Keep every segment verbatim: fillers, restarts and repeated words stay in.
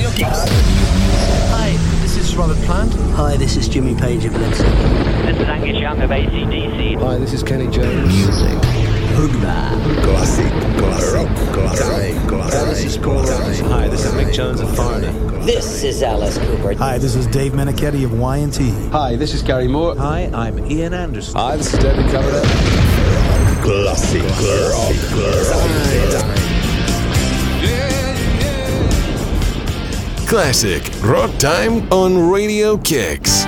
Hi, this is Robert Plant. Hi, this is Jimmy Page of Led Zeppelin. This is Angus Young of A C D C. Hi, this is Kenny Jones. Music, hoorah, classic, classic, classic, classic, classic. Hi, this is Mick Jones of Foreigner. This is Alice Cooper. Hi, this is Dave Menicetti of Y and T. Hi, this is Gary Moore. Hi, I'm Ian Anderson. Hi, this is David Coverdale. Classic, classic, classic. Classic Rock Time on Radio Kicks.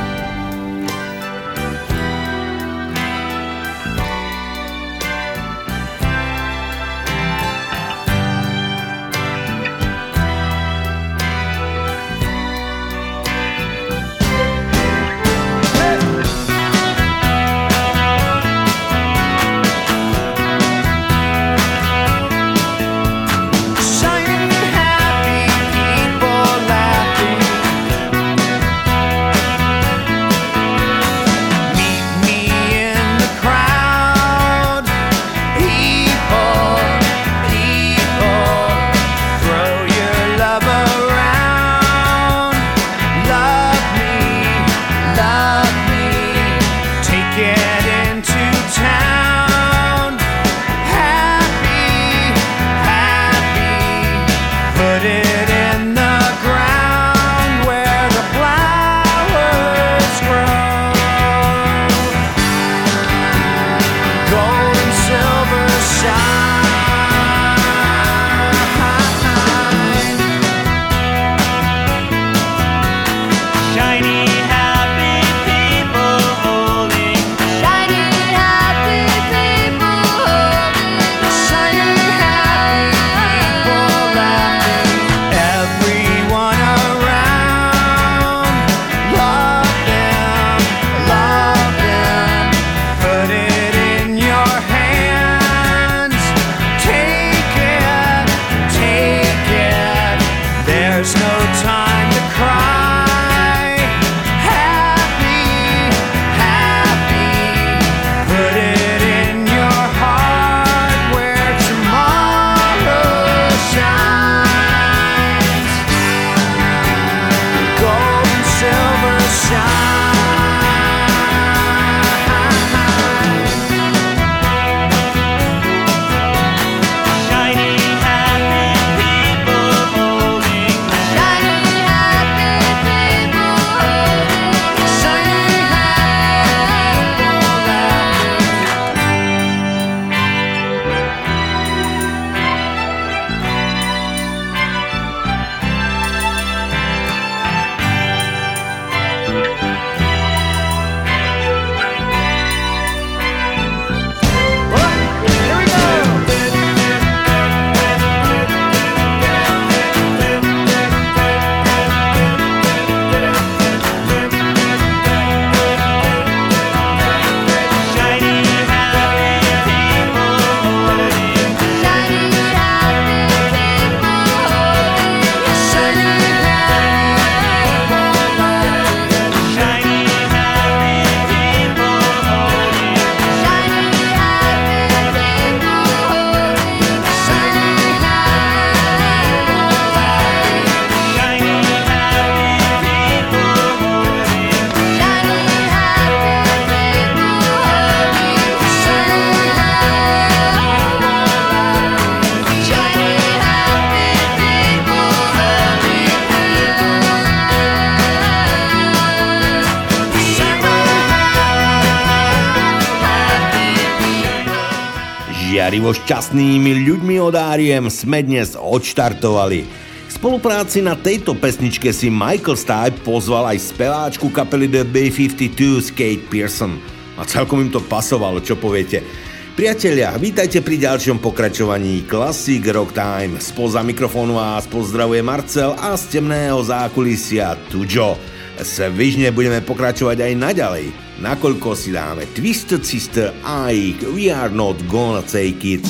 Žiarivo šťastnými ľuďmi od á er em sme dnes odštartovali. K spolupráci na tejto pesničke si Michael Stipe pozval aj speváčku kapely The B päťdesiatdva Kate Pearson. A celkom im to pasovalo, čo poviete. Priatelia, vítajte pri ďalšom pokračovaní Classic Rock Time. Spoza mikrofónu vás pozdravuje Marcel a z temného zákulisia Tujo. Svižne budeme pokračovať aj naďalej, nakoľko si dáme Twisted Sister a ich We Are Not Gonna Take It.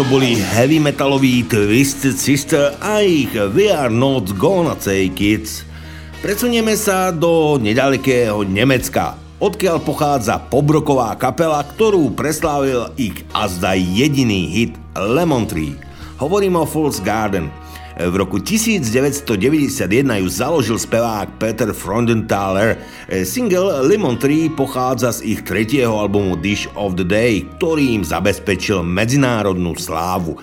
to boli heavy metalový Twisted Sister a ich We Are Not Gonna Take It. Presunieme sa do nedalekého Nemecka, odkiaľ pochádza pobroková kapela, ktorú preslávil ich azda jediný hit Lemon Tree. Hovorím o Fools Garden. V roku devätnásťstodeväťdesiatjeden ju založil spevák Peter Freundenthaler. Single Lemon Tree pochádza z ich tretieho albumu Dish of the Day, ktorý im zabezpečil medzinárodnú slávu.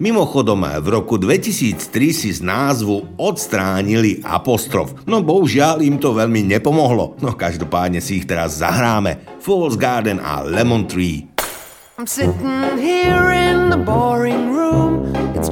Mimochodom, v roku dvetisíctri si z názvu odstránili apostrof. No bohužiaľ im to veľmi nepomohlo. No každopádne si ich teraz zahráme. Fools Garden a Lemon Tree. I'm sitting here in the boring room. It's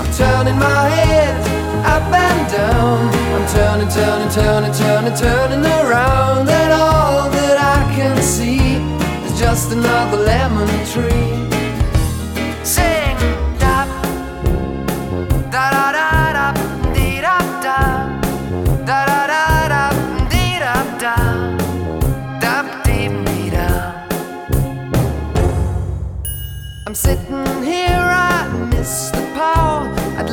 I'm turning my head up and down. I'm turning, turning, turning, turning, turning around, and all that I can see is just another lemon tree. Sing da da da da da dee da da da da da da dee da da da dee dee da. I'm sitting here, I miss the power. I'd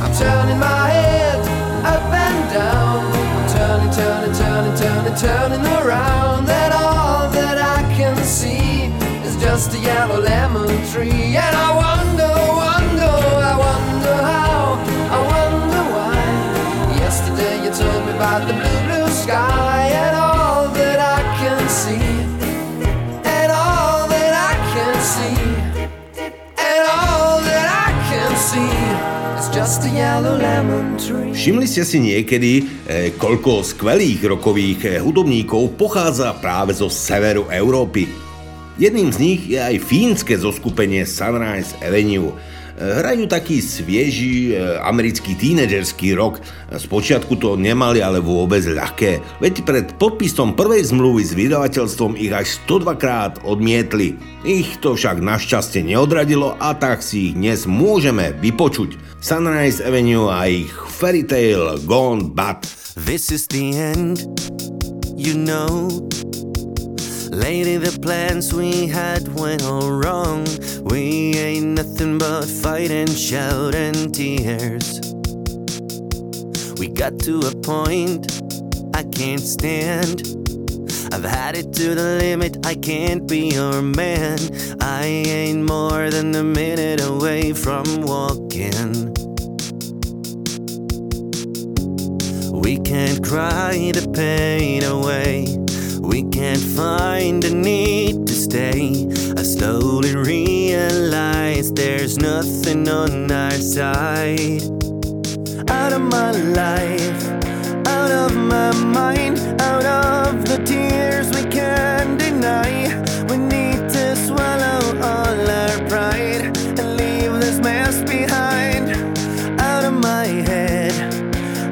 I'm turning my head up and down. I'm turning, turning, turning, turning, turning around, and all that I can see is just a yellow lemon tree. And I wonder, wonder, I wonder how, I wonder why. Yesterday you told me about the blue, blue sky, and all that I can see, and all that I can see, and all that I can see, just a yellow lemon tree. Všimli ste si niekedy, eh, koľko skvelých rokových eh, hudobníkov pochádza práve zo severu Európy? Jedným z nich je aj fínske zoskupenie Sunrise Avenue. Hrajú taký svieži eh, americký tínedžerský rock. Spočiatku to nemali ale vôbec ľahké. Veď pred podpisom prvej zmluvy s vydavateľstvom ich až stodvakrát odmietli. Ich to však našťastie neodradilo, a tak si ich dnes môžeme vypočuť. Sunrise Avenue a ich Fairy Tale Gone Bad. This is the end, you know. Lady, the plans we had went all wrong. We ain't nothing but fight and shout and tears. We got to a point I can't stand. I've had it to the limit, I can't be your man. I ain't more than a minute away from walking. We can't cry the pain away. We can't find the need to stay. I slowly realize there's nothing on our side. Out of my life, out of my mind, out of the tears we can't deny. We need to swallow all our pride. my head,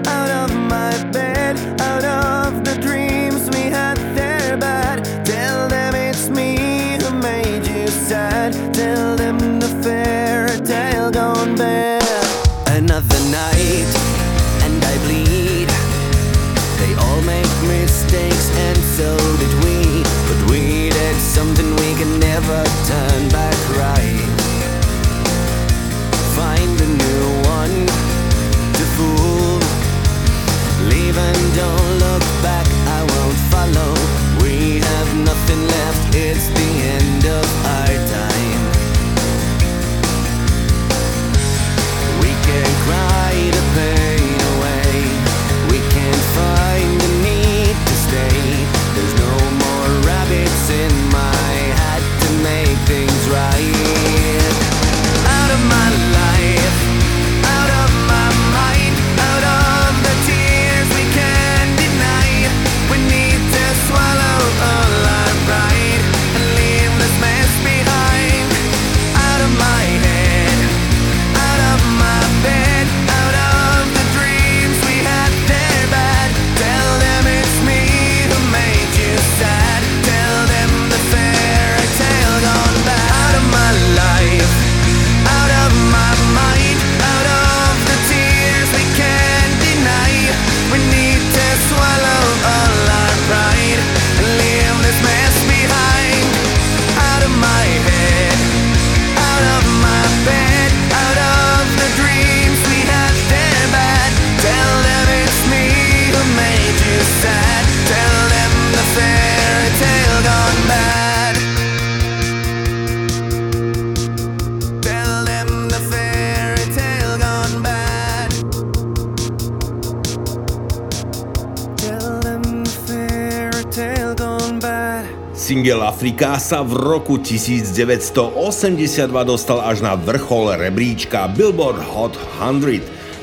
out of my bed, out of the dreams we had there. But tell them it's me who made you sad. Tell them the fairy tale gone bad. Another night, and I bleed. They all make mistakes, and so did we. But we did something we can never turn back right. Find a new one to fool. Leave and don't look back, I won't follow. We have nothing left, it's the end of our time. We can cry the pain away. We can find the need to stay. There's no more rabbits in my hat to make things right. Out of my life, out of my mind, out of the tears we can deny. We need to swallow all our pride and leave this mess behind. Out of my head, out of my bed, out of the dreams we had there bad. Tell them it's me who made you sad. Tell them the fairy tale gone bad. Out of my life, out of my mind, out of the tears we can't deny. We need to swallow all our pride and leave this mess behind. Out of my head, out of my bed, out of the dreams we had there bad. Tell them it's me who made you sad. Tell them the fairy tale gone bad. Tell them the fairy tale gone bad. Tell them the fairy tale gone bad. Single Afrika sa v roku devätnásťstoosemdesiatdva dostal až na vrchol rebríčka Billboard Hot sto.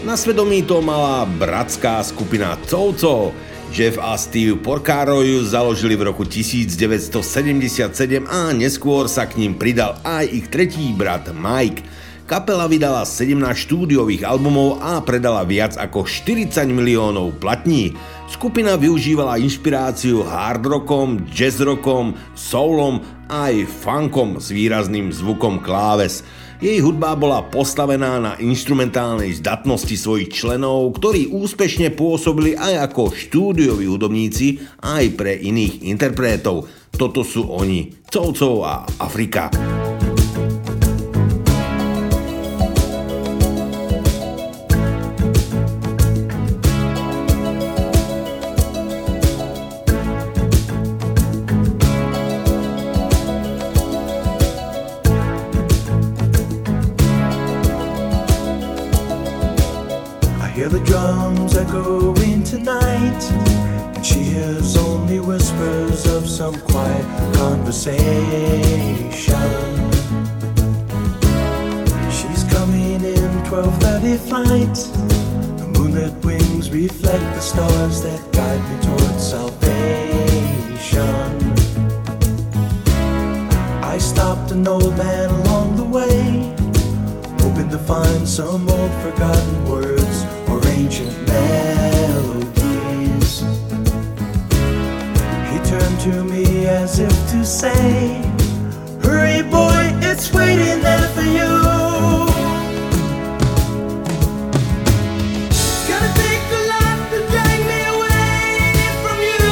Na svedomí to mala bratská skupina Toto. Jeff a Steve Porcaro ju založili v roku devätnásťstosedemdesiatsedem a neskôr sa k ním pridal aj ich tretí brat Mike. Kapela vydala sedemnásť štúdiových albumov a predala viac ako štyridsať miliónov platní. Skupina využívala inšpiráciu hard rockom, jazz rockom, soulom aj funkom s výrazným zvukom kláves. Jej hudba bola postavená na instrumentálnej zdatnosti svojich členov, ktorí úspešne pôsobili aj ako štúdioví hudobníci aj pre iných interpretov. Toto sú oni, Toto a Afrika. Some quiet conversation. She's coming in twelve thirty flight. The moonlit wings reflect the stars that guide me towards salvation. I stopped an old man along the way, hoping to find some old forgotten words or ancient melodies. Turned to me as if to say, hurry boy, it's waiting there for you. Gotta take the life to drag me away from you.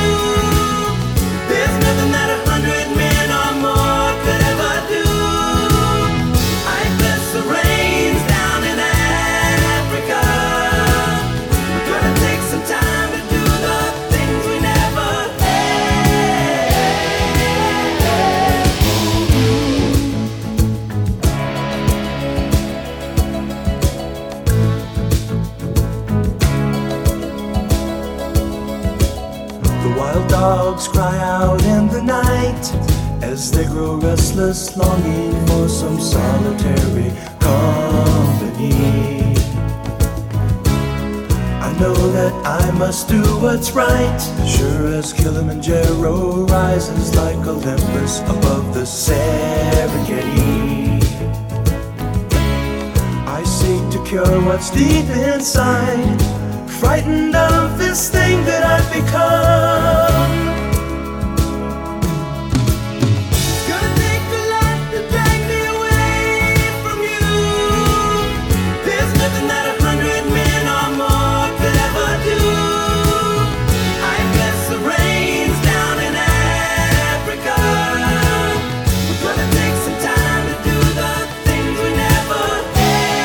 There's nothing that a hundred men or more could ever do. I bless the rains down in Africa. We're gonna take some time to do the things we never. Dogs cry out in the night as they grow restless, longing for some solitary company. I know that I must do what's right, sure as Kilimanjaro rises like Olympus above the Serengeti. I seek to secure what's deep inside, frightened of this thing that I've become. It's gonna take a lot to drag me away from you. There's nothing that a hundred men or more could ever do. I guess the rain's down in Africa. We're gonna take some time to do the things we never had.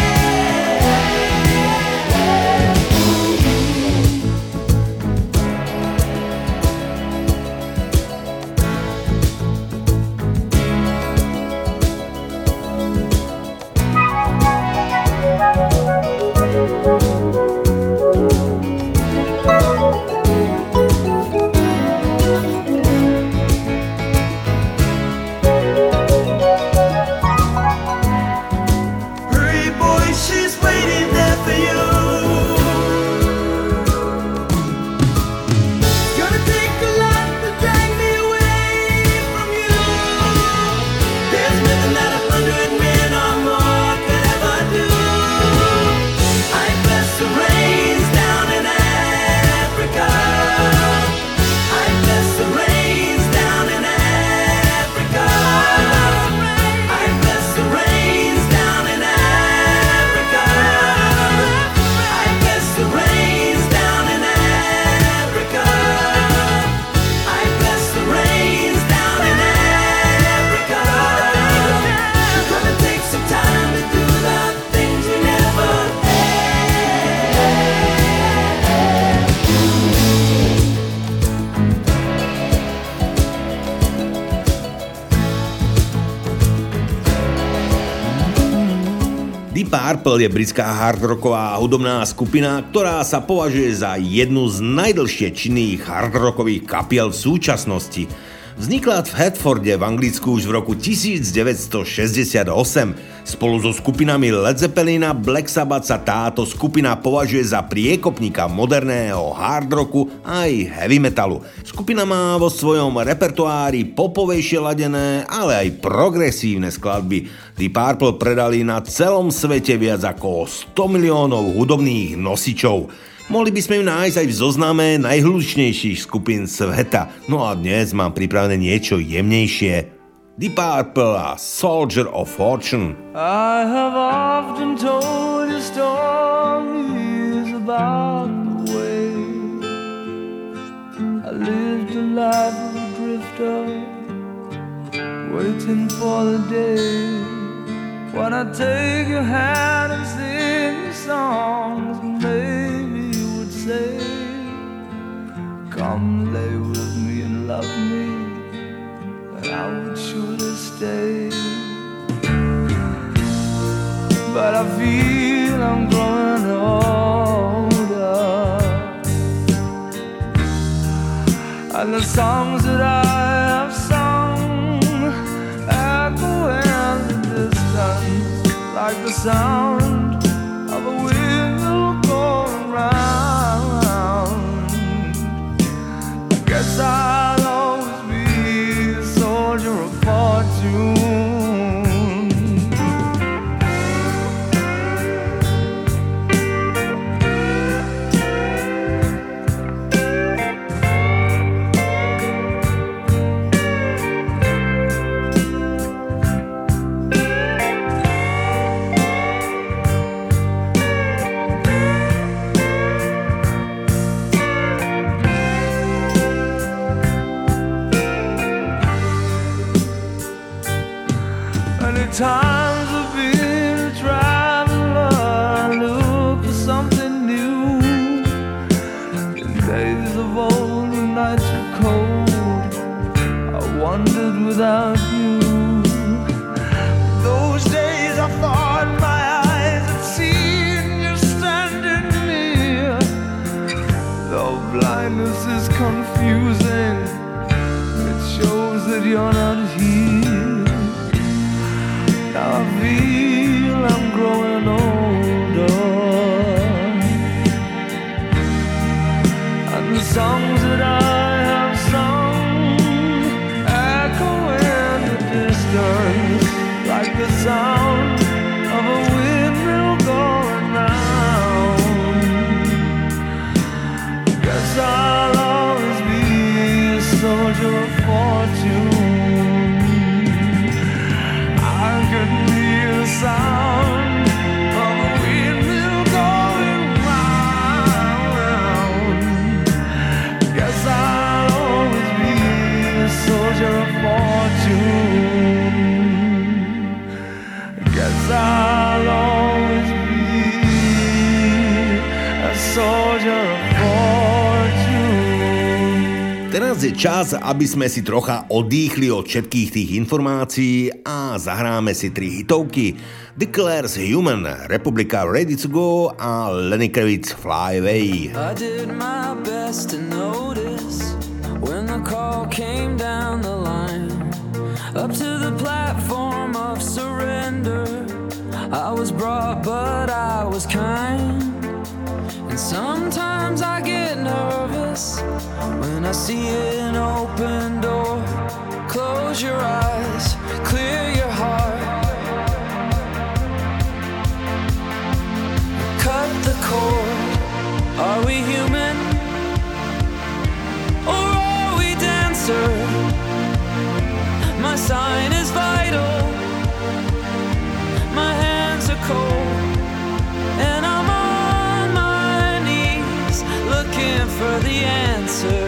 Hurry, boy, she's waiting there for you. Gonna take a lot to drag me away from you. There's nothing that a hundred men or more could ever do. I bless the rains down in Africa. I bless the rains down in Africa. I bless the rains down in Africa. I bless the rains down in Africa. I bless the rains down in Africa. We're gonna take some time to do the things we never had. Deep Purple je britská hardrocková hudobná skupina, ktorá sa považuje za jednu z najdlhšie činných hardrockových kapiel v súčasnosti. Vznikla v Hertforde v Anglicku už v roku devätnásťstošesťdesiatosem. Spolu so skupinami Led Zeppelina, Black Sabbath sa táto skupina považuje za priekopníka moderného hardrocku aj heavy metalu. Skupina má vo svojom repertoári popovejšie ladené, ale aj progresívne skladby. Deep Purple predali na celom svete viac ako sto miliónov hudobných nosičov. Mohli by sme ju nájsť aj v zozname najhlučnejších skupín sveta. No a dnes mám pripravené niečo jemnejšie. Deep Purple a Soldier of Fortune. I have often told you stories about the way I lived a life of a drifter, waiting for the day when I take your hand and sing songs and play. Come lay with me and love me, and I would surely stay. But I feel I'm growing older, and the songs that I have sung echo in the distance like the sound of a wheel going round. I'll always be a soldier of fortune. Many times I've been a traveler, look for something new. In days of old, and nights were cold, I wandered without you. Those days I thought my eyes had seen you standing near. Though blindness is confusing, it shows that you're not here. I feel I'm growing older, and the songs that I have sung echo in the distance like the sound of a windmill going round. soldier for you. Teraz je čas, aby sme si trocha odýchli od všetkých tých informácií a zahráme si tri hitovky. The Killers, Human, Republika, Ready to Go a Lenny Kravitz, Fly Away. I did my best to notice when the call came down the line. Up to the platform of surrender, I was brought but I was kind. And sometimes I get nervous when I see an open door. Close your eyes, clear your heart, cut the cord. Are we human or are we dancer? My sign is vital, my hands are cold, and I'm on my knees looking for the answer.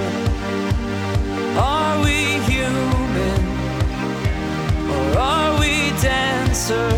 Are we human or are we dancer?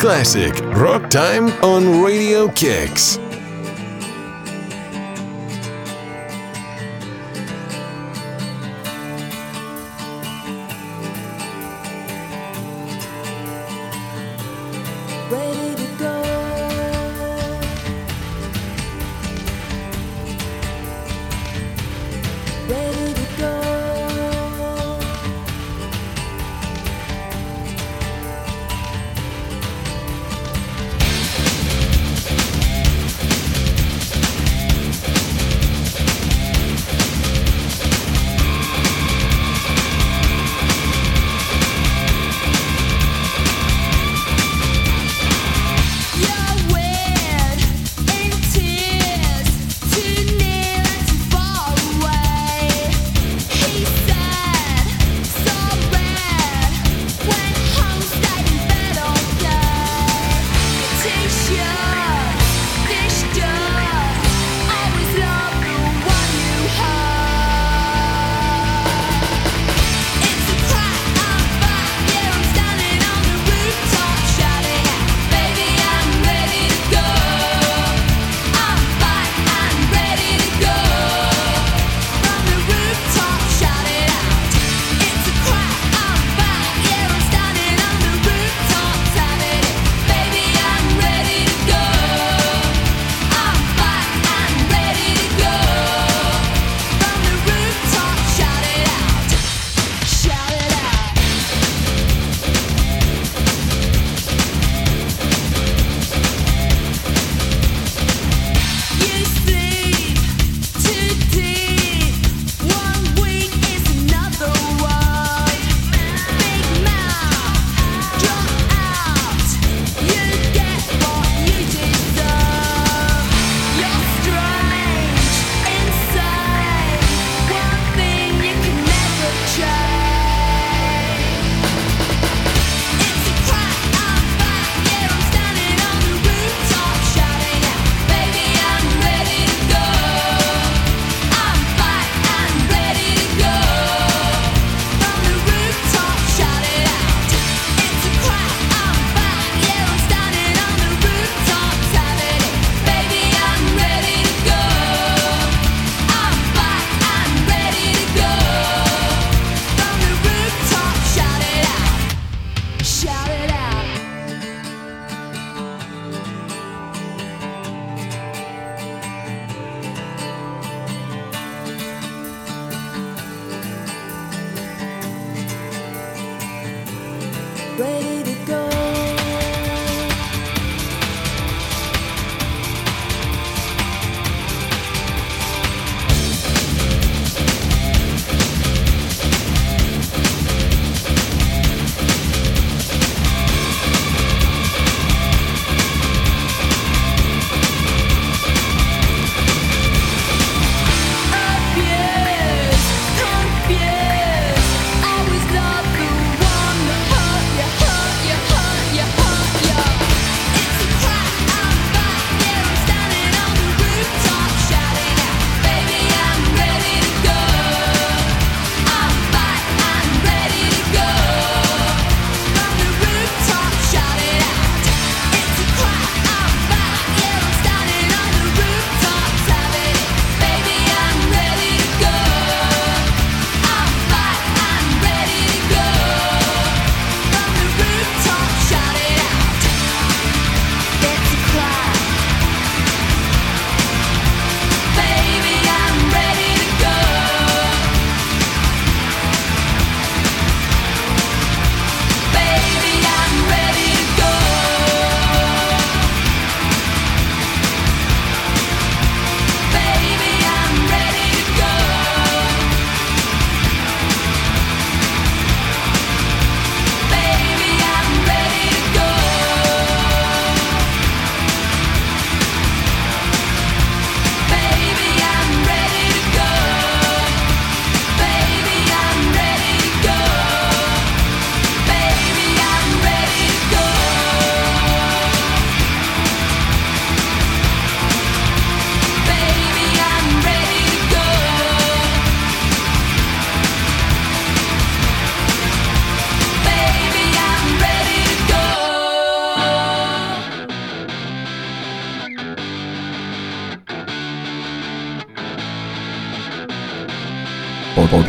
Classic Rock Time on Radio Kicks.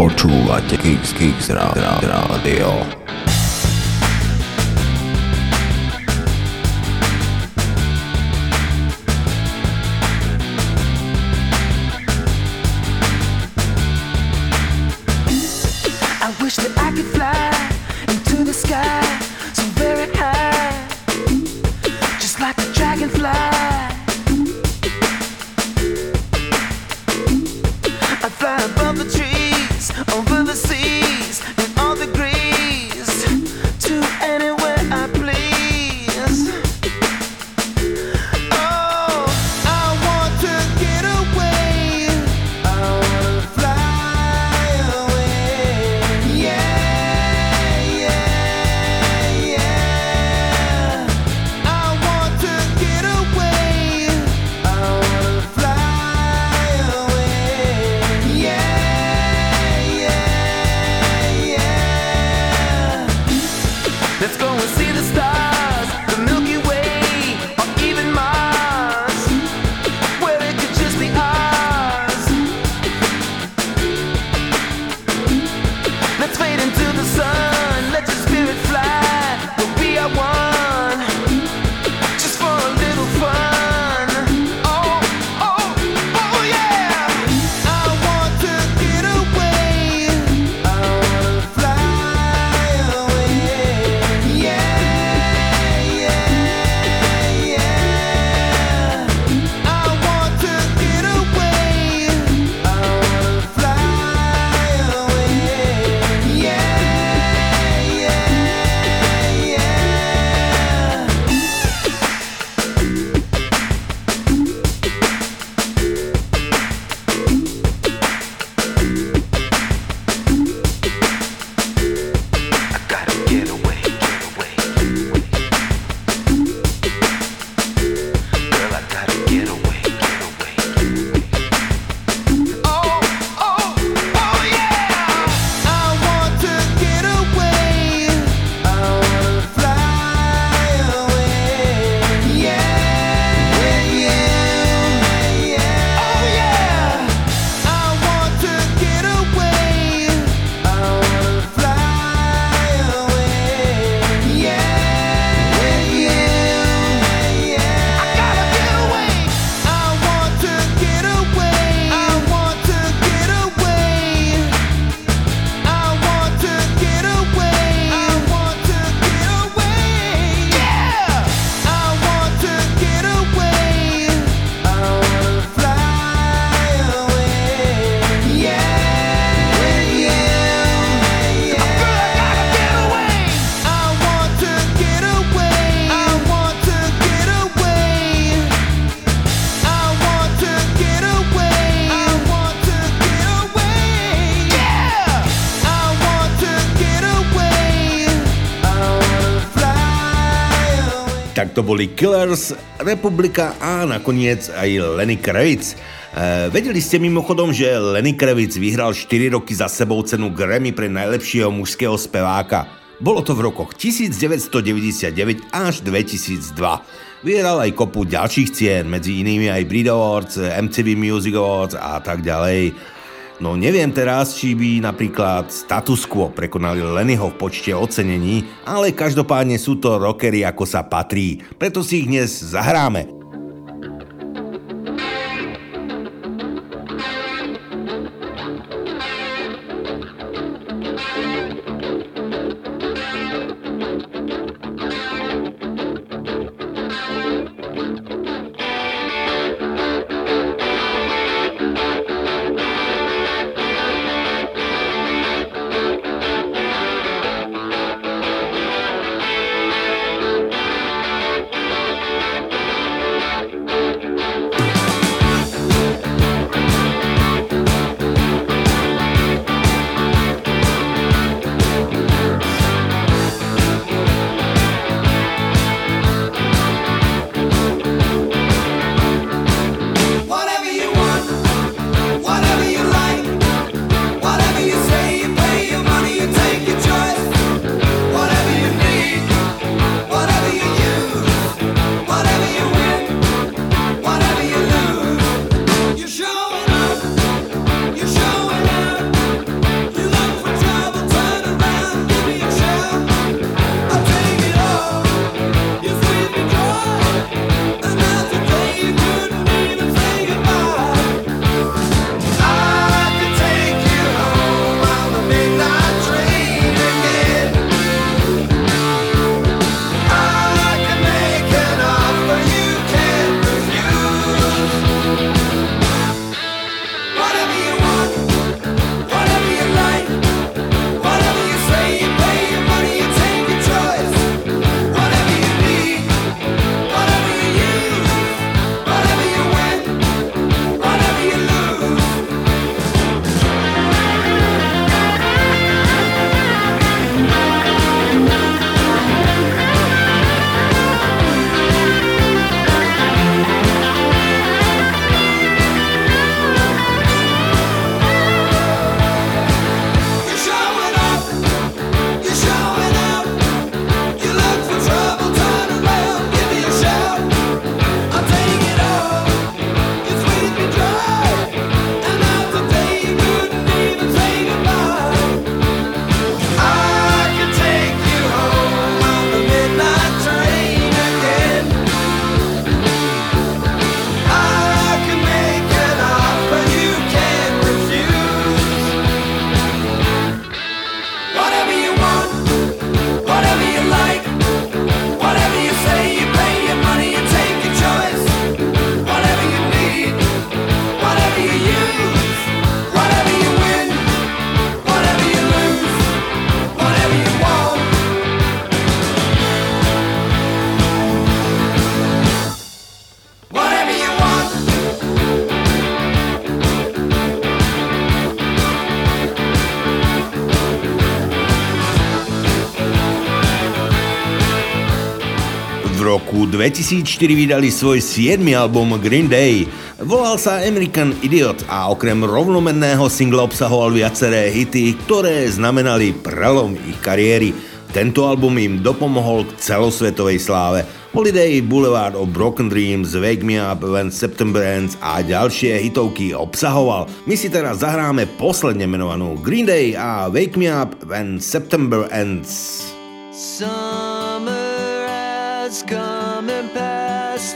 Počúvate Kicks Kicks Rádio. Tak to boli Killers, Republika a nakoniec aj Lenny Kravitz. E, vedeli ste mimochodom, že Lenny Kravitz vyhral štyri roky za sebou cenu Grammy pre najlepšieho mužského speváka. Bolo to v rokoch devätnásť deväťdesiatdeväť až dvetisícdva. Vyhral aj kopu ďalších cien, medzi inými aj Brit Awards, em tí ví Music Awards a tak ďalej. No neviem teraz, či by napríklad Status Quo prekonali Lennyho v počte ocenení, ale každopádne sú to rockery ako sa patrí, preto si ich dnes zahráme. V dvetisícštyri vydali svoj siedmy album Green Day. Volal sa American Idiot a okrem rovnomenného singla obsahoval viaceré hity, ktoré znamenali prelom ich kariéry. Tento album im dopomohol k celosvetovej sláve. Holiday, Boulevard of Broken Dreams, Wake Me Up When September Ends a ďalšie hitovky obsahoval. My si teraz zahráme posledne menovanú Green Day a Wake Me Up When September Ends. Summer has come and past,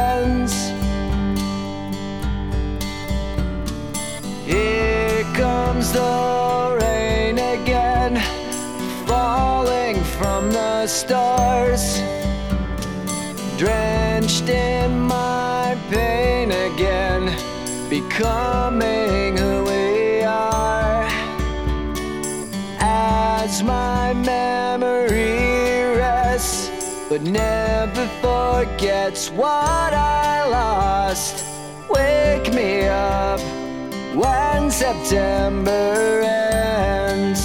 Here comes the rain again, falling from the stars, drenched in my becoming who we are. As my memory rests, but never forgets what I lost. Wake me up when September ends.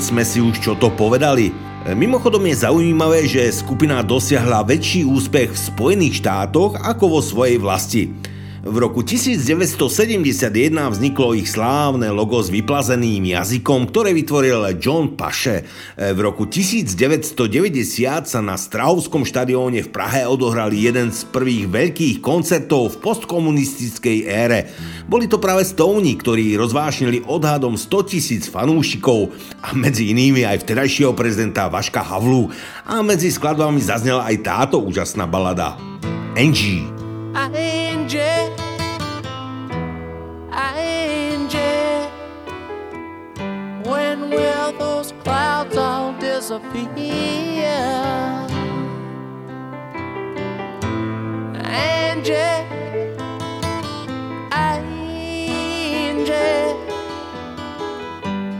Sme si už čo to povedali. Mimochodom je zaujímavé, že skupina dosiahla väčší úspech v Spojených štátoch ako vo svojej vlasti. V roku devätnásťsedemdesiatjeden vzniklo ich slávne logo s vyplazeným jazykom, ktoré vytvoril John Pache. V roku devätnásťdeväťdesiat sa na Strahovskom štadióne v Prahe odohral jeden z prvých veľkých koncertov v postkomunistickej ére. Boli to práve Stóni, ktorí rozvášnili odhadom stotisíc fanúšikov a medzi inými aj vtedajšieho prezidenta Vaška Havlu. A medzi skladbami zaznela aj táto úžasná balada Angie. Angie. When will those clouds all disappear? Angie, Angie,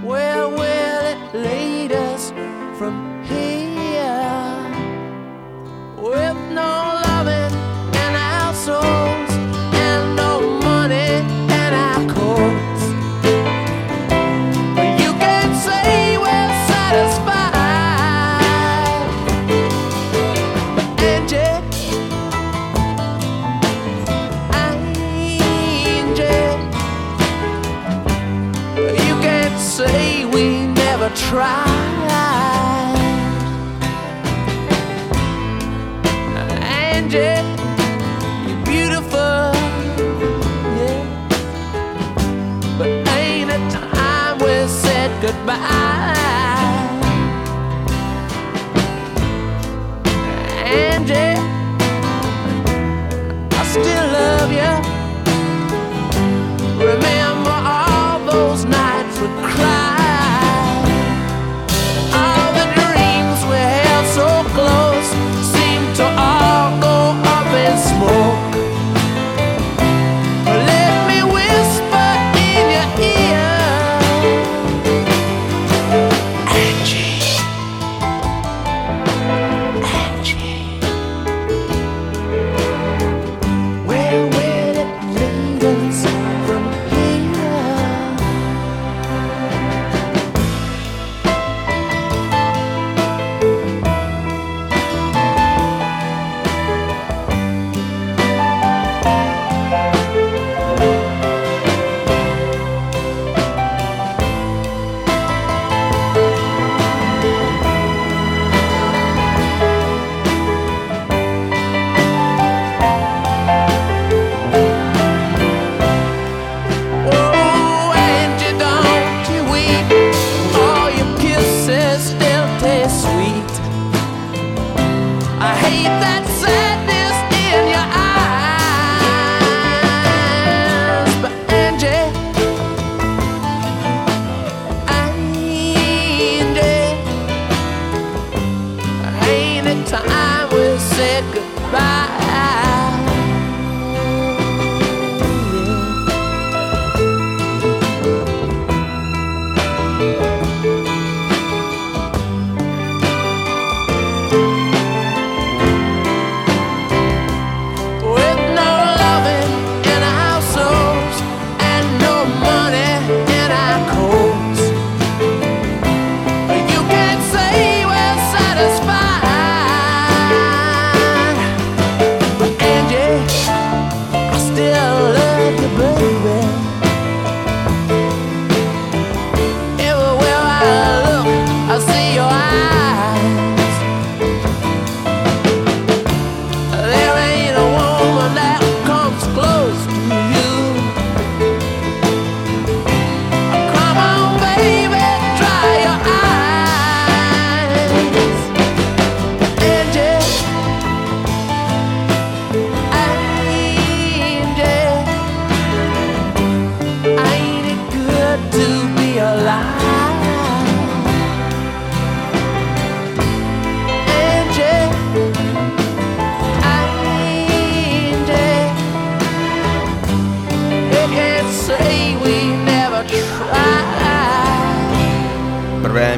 where will it lead us from here? With no loving in our souls and no money in our coats. Say we never tried.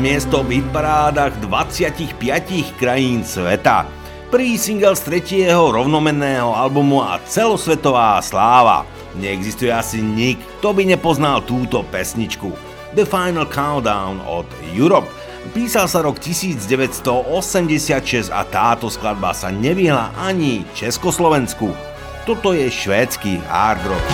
Miesto v hitparádach dvadsiatich piatich krajín sveta. Prvý single z tretieho rovnomenného albumu a celosvetová sláva. Neexistuje asi nik, kto by nepoznal túto pesničku. The Final Countdown od Europe. Písal sa rok devätnásťstoosemdesiatšesť a táto skladba sa nevyhla ani Československu. Toto je švédsky hard rock.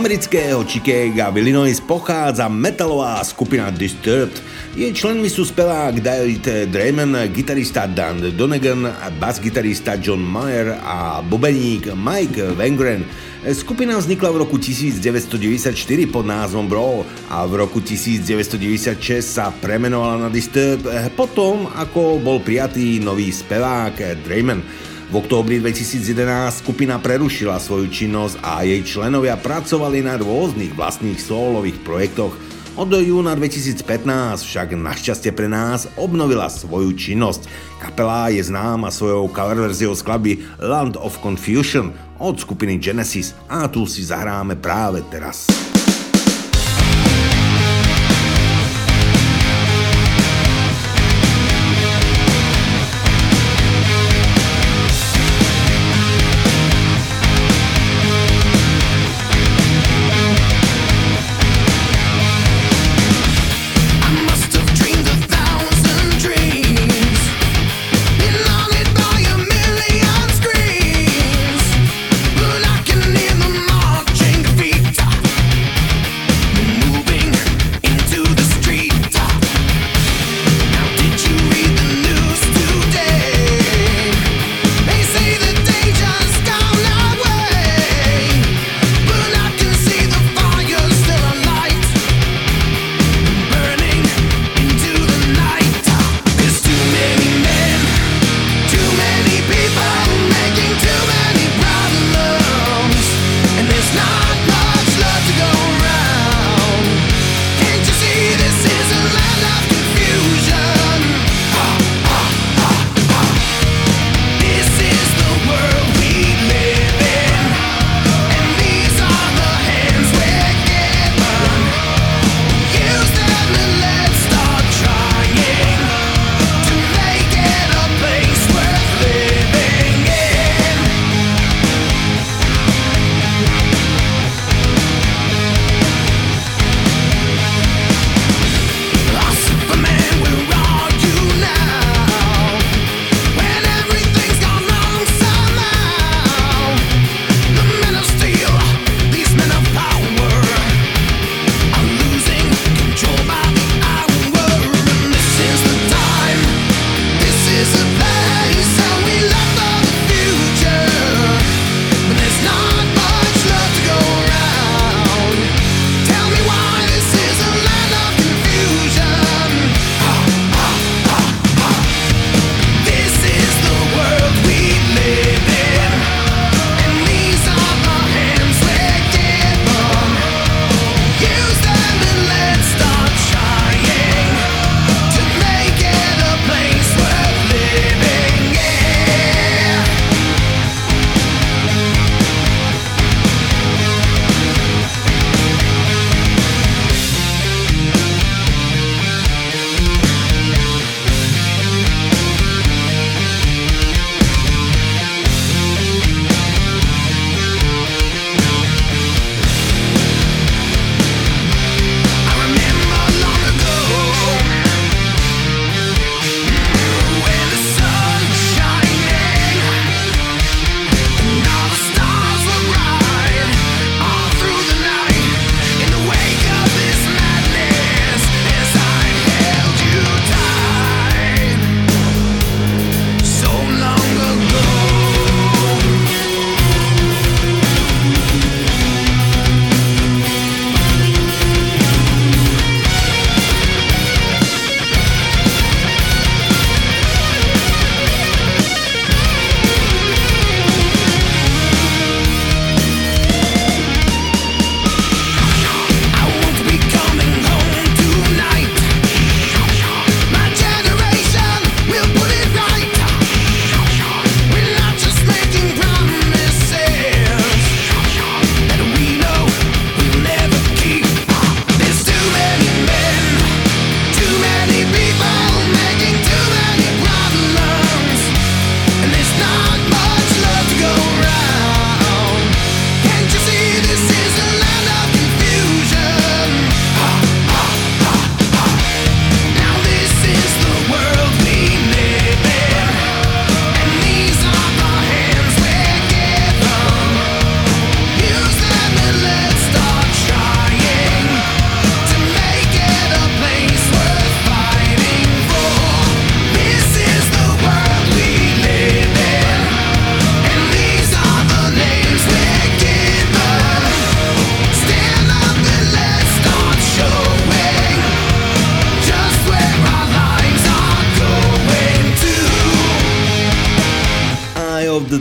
amerického Chicaga v Illinois pochádza metalová skupina Disturbed. Jej členmi sú spevák David Draiman, gitarista Dan Donegan, basgitarista John Mayer a bubeník Mike Vangren. Skupina vznikla v roku devätnásťstodeväťdesiatštyri pod názvom Brawl a v roku devätnásťstodeväťdesiatšesť sa premenovala na Disturbed potom, ako bol prijatý nový spevák Draiman. V októbri dvetisícjedenásť skupina prerušila svoju činnosť a jej členovia pracovali na rôznych vlastných sólových projektoch. Od júna dvetisícpätnásť však našťastie pre nás obnovila svoju činnosť. Kapela je známa svojou coververziou skladby Land of Confusion od skupiny Genesis a tu si zahráme práve teraz.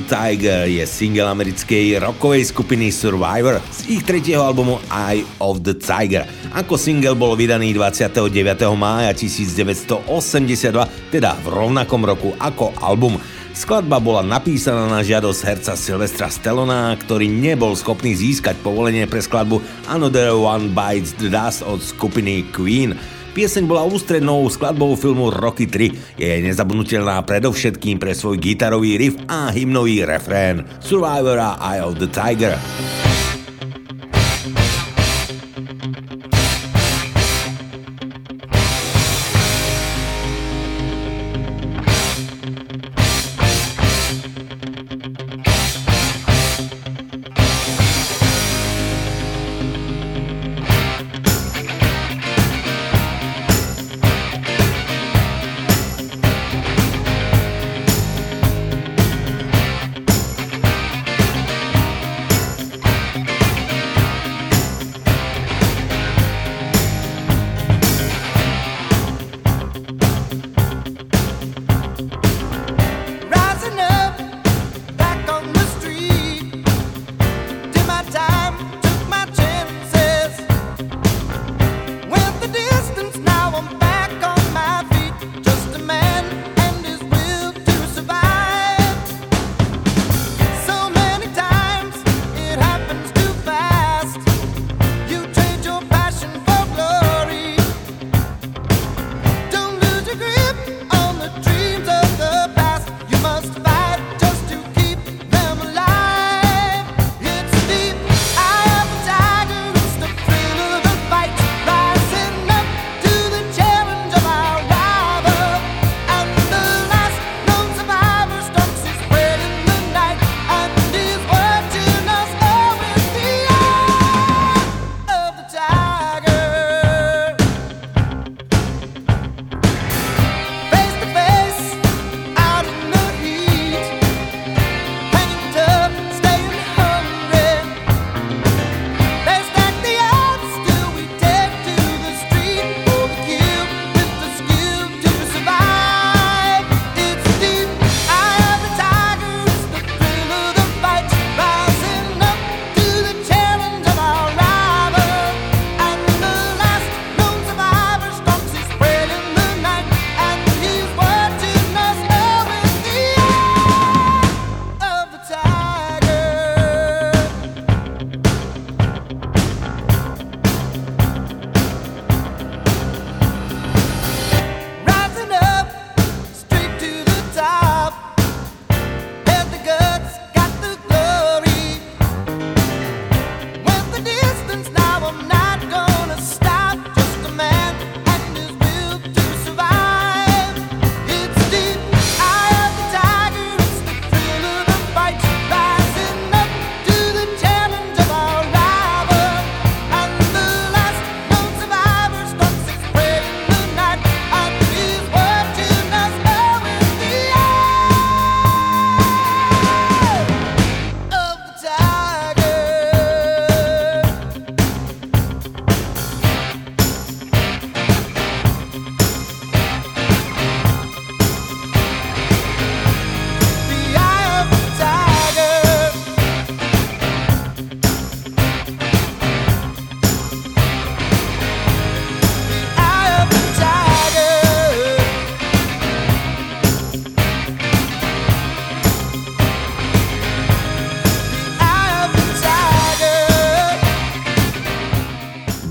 Tiger je single americkej rockovej skupiny Survivor z ich tretieho albumu Eye of the Tiger. Ako single bol vydaný dvadsiateho deviateho mája tisícdeväťstoosemdesiatdva, teda v rovnakom roku ako album. Skladba bola napísaná na žiadosť herca Sylvestra Stallona, ktorý nebol schopný získať povolenie pre skladbu Another One Bites the Dust od skupiny Queen. Pieseň bola ústrednou skladbou filmu Rocky tri. Je nezabudnutelná predovšetkým pre svoj gitarový riff a hymnový refrén Survivor a Eye of the Tiger.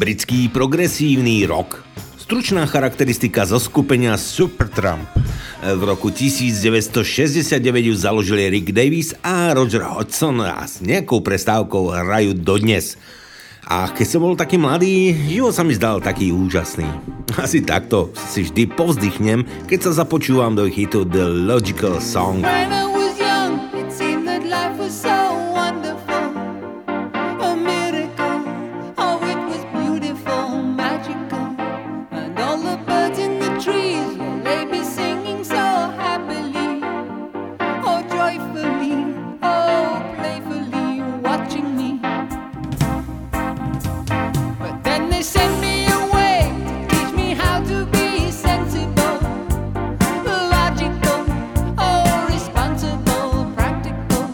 Britský progresívny rock. Stručná charakteristika zo skupenia Supertramp. V roku devätnásťstošesťdesiatdeväť ju založili Rick Davies a Roger Hodgson a s nejakou prestávkou hrajú dodnes. A keď som bol taký mladý, život sa mi zdal taký úžasný. Asi takto si vždy povzdychnem, keď sa započúvam do hitu The Logical Song. Sensible, logical, oh, responsible, practical.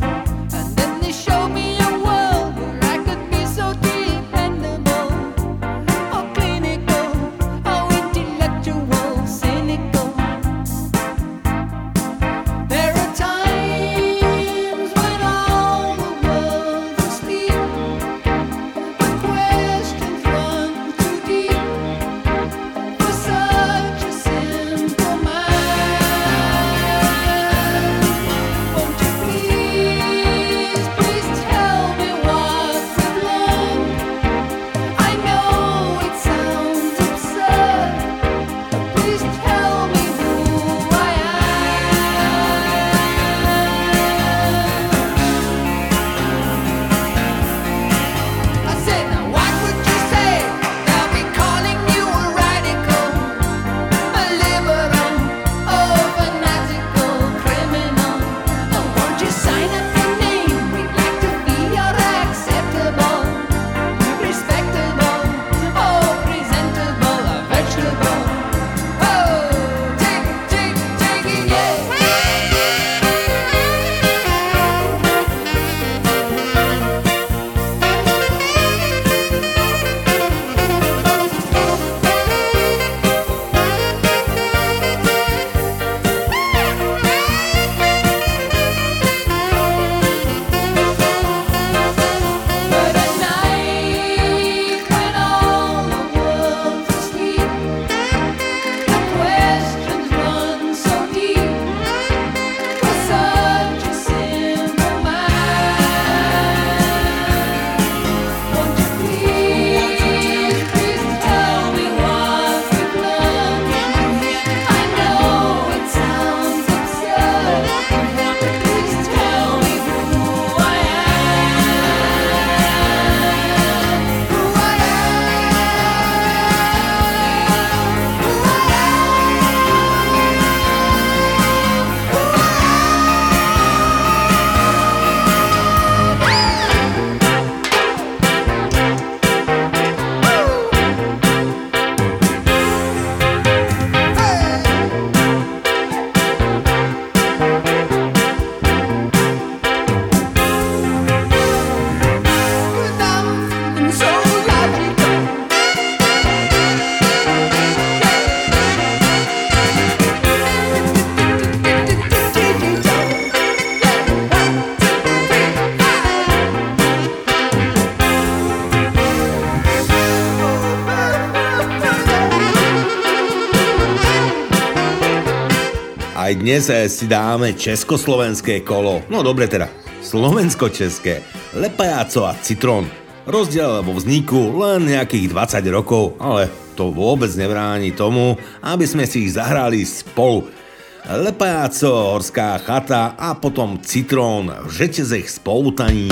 Aj dnes si dáme československé kolo. No dobre teda, slovensko-české. Lepajáco a Citrón. Rozdiel vo vzniku len nejakých dvadsať rokov, ale to vôbec nebráni tomu, aby sme si ich zahrali spolu. Lepajáco, Horská chata a potom Citrón v řetězech spoutaní.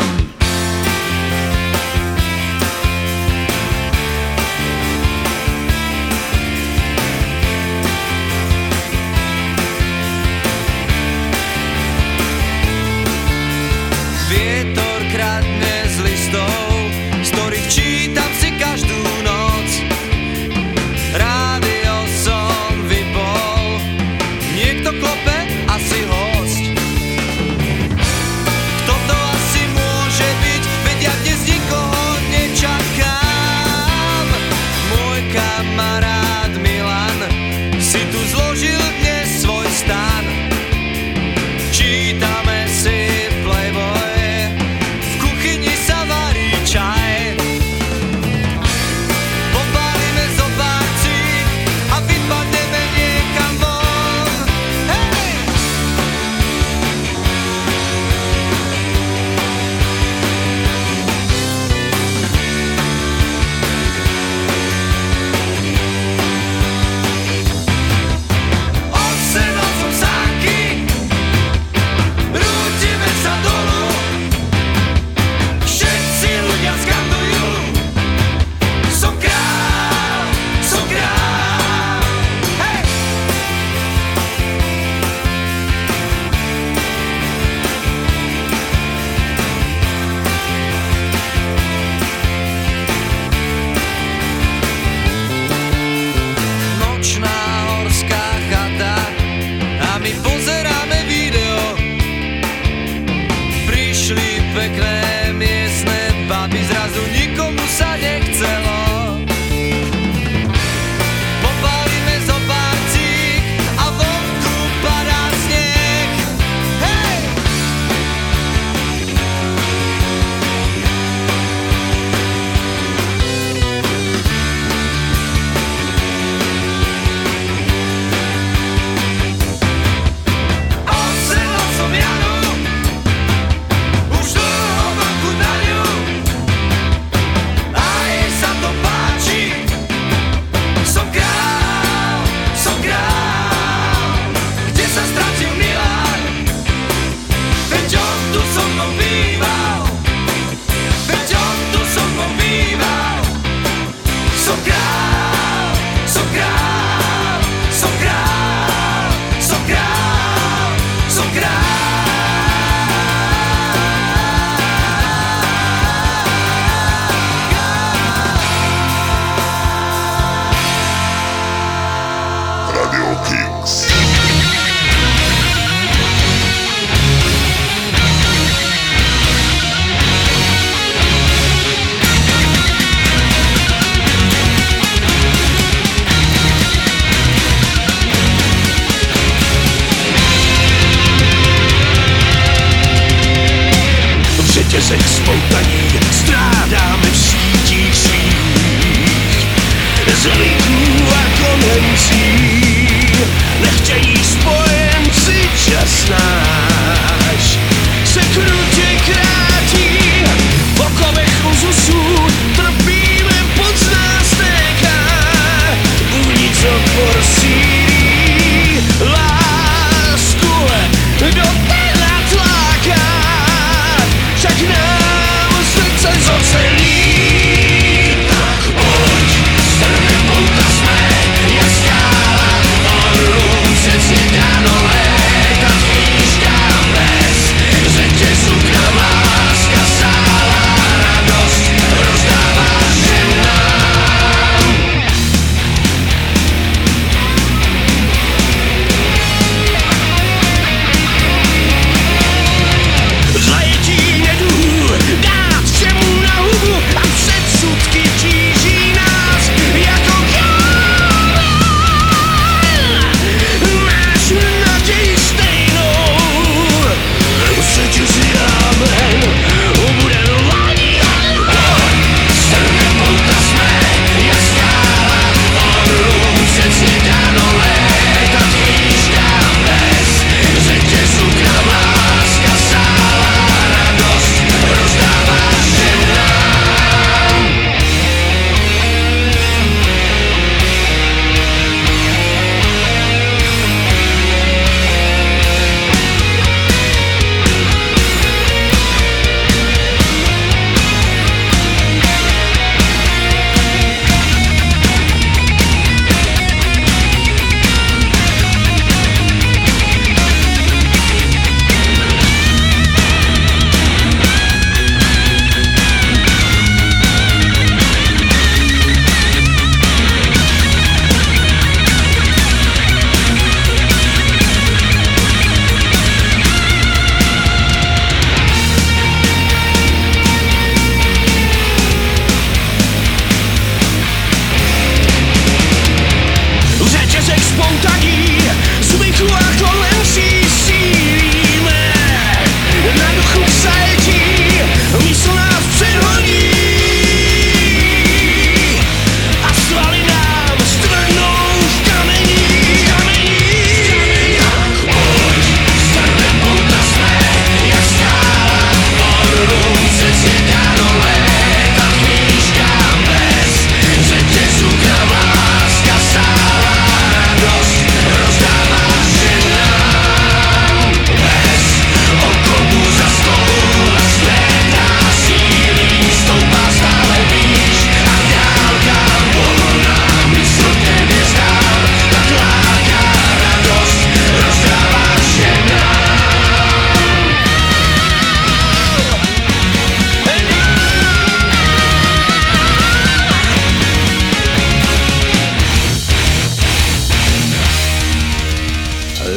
We'll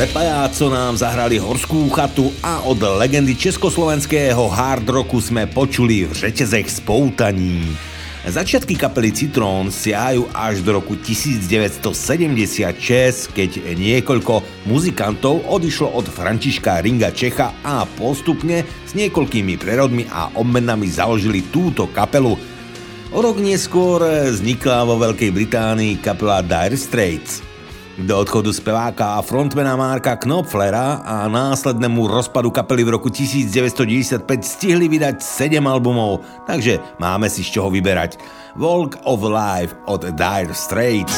Petre Pajáco nám zahrali Horskú chatu a od legendy československého hard rocku sme počuli V řetězech spoutaní. Začiatky kapely Citrón siahajú až do roku devätnásťsedemdesiatšesť, keď niekoľko muzikantov odišlo od Františka Ringa Čecha a postupne s niekoľkými prerodmi a obmenami založili túto kapelu. O rok neskôr vznikla vo Veľkej Británii kapela Dire Straits. Do odchodu speváka a frontmana Marka Knopflera a následnému rozpadu kapely v roku devätnásťdeväťdesiatpäť stihli vydať sedem albumov, takže máme si z čoho vyberať. Walk of Life od Dire Straits.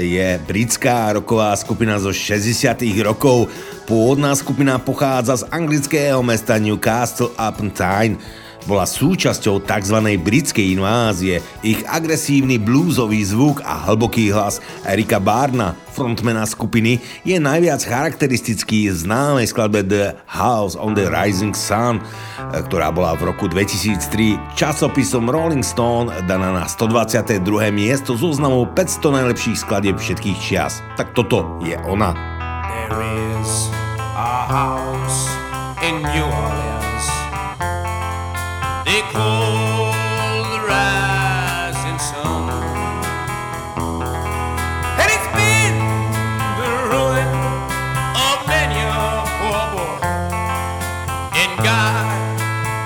Je britská rocková skupina zo šesťdesiatych rokov. Pôvodná skupina pochádza z anglického mesta Newcastle upon Tyne. Bola súčasťou tzv. Britskej invázie. Ich agresívny bluesový zvuk a hlboký hlas Erika Barna, frontmana skupiny, je najviac charakteristický v známej skladbe The House on the Rising Sun, ktorá bola v roku dvetisíctri časopisom Rolling Stone daná na stodvadsiate druhé miesto zo znamu päťsto najlepších skladieb všetkých čias. Tak toto je ona. There is a house in New Orleans. They call the rising sun. And it's been the ruin of many a poor boy. And God,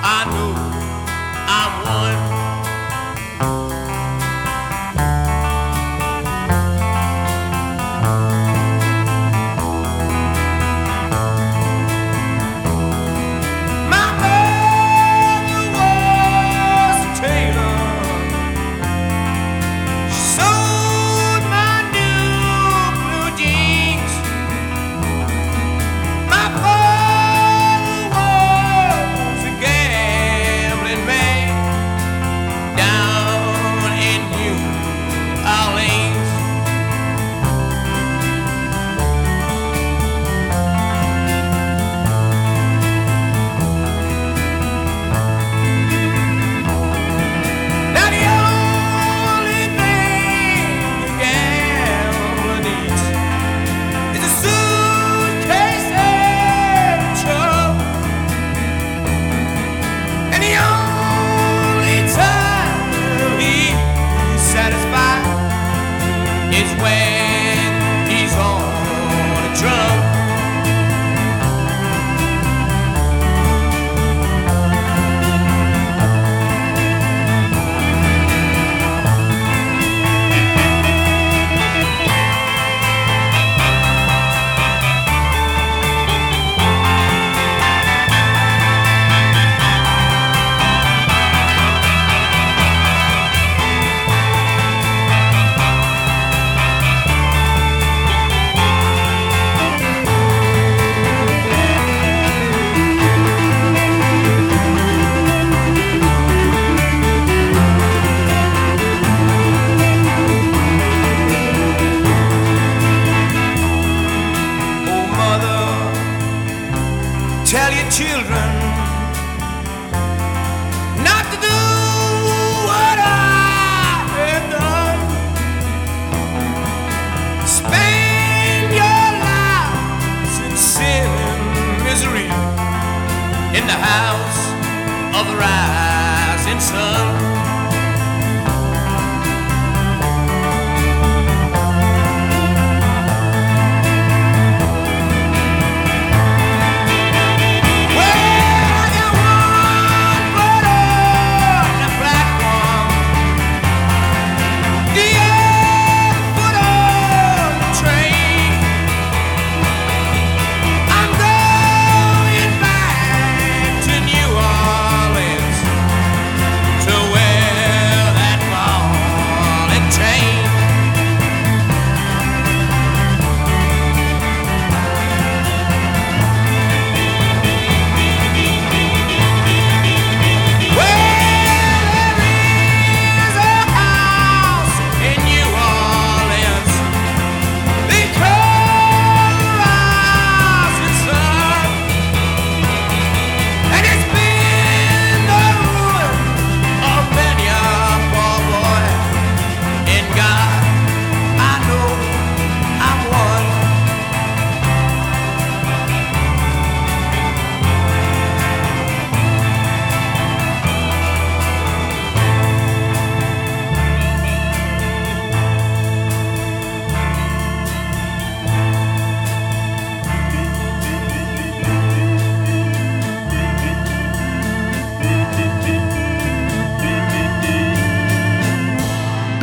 I know I'm one.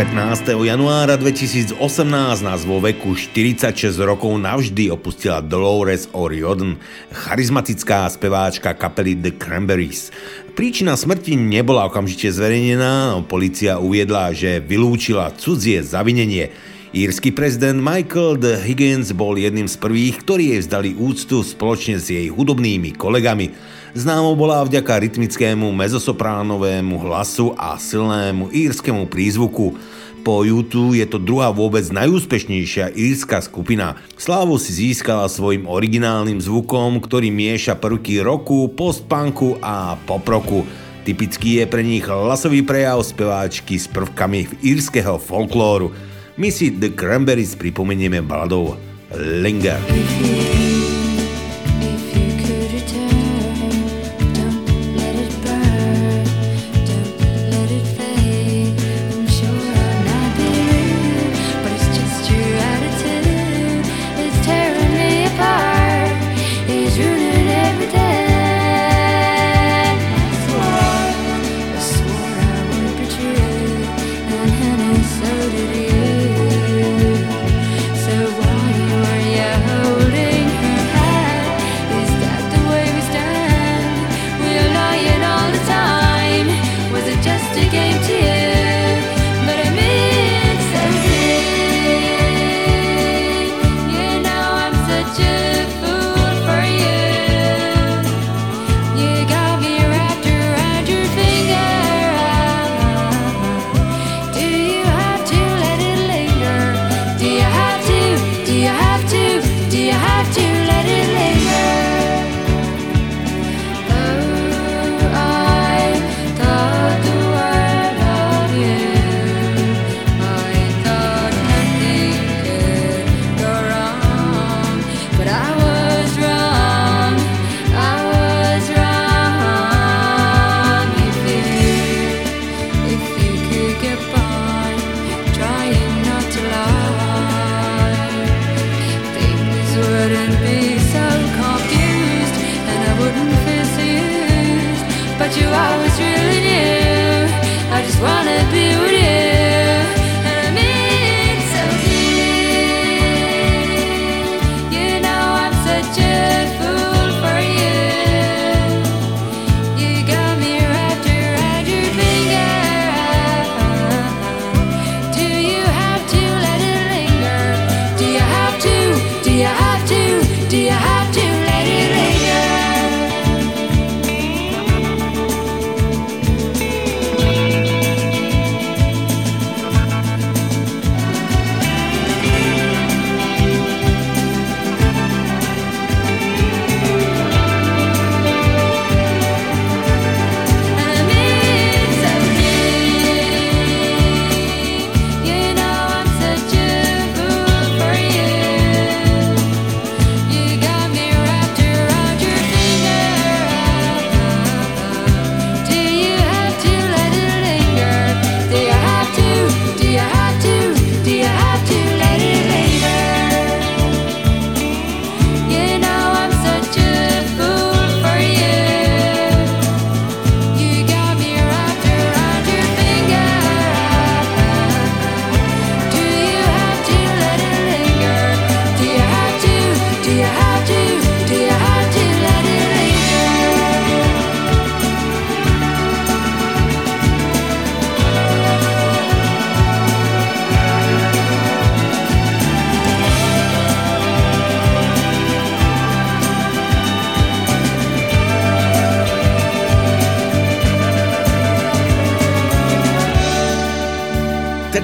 pätnásteho januára dvetisícosemnásť nás vo veku štyridsaťšesť rokov navždy opustila Dolores O'Riordan, charizmatická speváčka kapely The Cranberries. Príčina smrti nebola okamžite zverejnená, no polícia uviedla, že vylúčila cudzie zavinenie. Írsky prezident Michael D. Higgins bol jedným z prvých, ktorí jej vzdali úctu spoločne s jej hudobnými kolegami. Známo bola vďaka rytmickému mezosopránovému hlasu a silnému írskému prízvuku. Po ú dva je to druhá vôbec najúspešnejšia írska skupina. Slávu si získala svojim originálnym zvukom, ktorý mieša prvky rocku, post-punku a pop-rocku. Typický je pre nich hlasový prejav speváčky s prvkami írskeho folklóru. My si The Cranberries pripomenieme baladou Linger.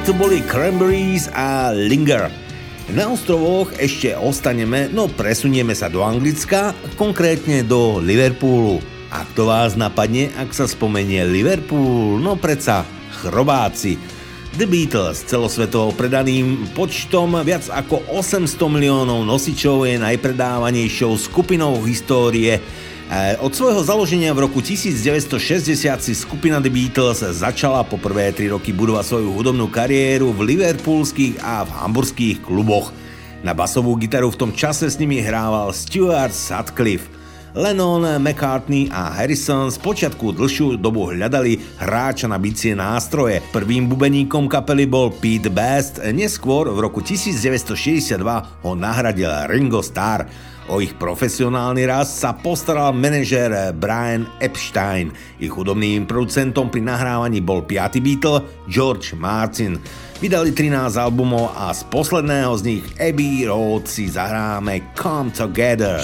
To boli Cranberries a Linger. Na ostrovoch ešte ostaneme, no presunieme sa do Anglicka, konkrétne do Liverpoolu. A kto vás napadne, ak sa spomenie Liverpool, no predsa chrobáci. The Beatles celosvetovo predaným počtom viac ako osemsto miliónov nosičov je najpredávanejšou skupinou histórie. Od svojho založenia v roku devätnásťstošesťdesiat si skupina The Beatles začala po prvé tri roky budovať svoju hudobnú kariéru v liverpoolských a v hamburských kluboch. Na basovú gitaru v tom čase s nimi hrával Stuart Sutcliffe. Lennon, McCartney a Harrison spočiatku dlhšiu dobu hľadali hráča na bicie nástroje. Prvým bubeníkom kapely bol Pete Best, neskôr v roku devätnásťstošesťdesiatdva ho nahradil Ringo Starr. O ich profesionálny rast sa postaral manažér Brian Epstein. Ich hudobným producentom pri nahrávaní bol piaty Beatle George Martin. Vydali trinásť albumov a z posledného z nich Abbey Road si zahráme Come Together.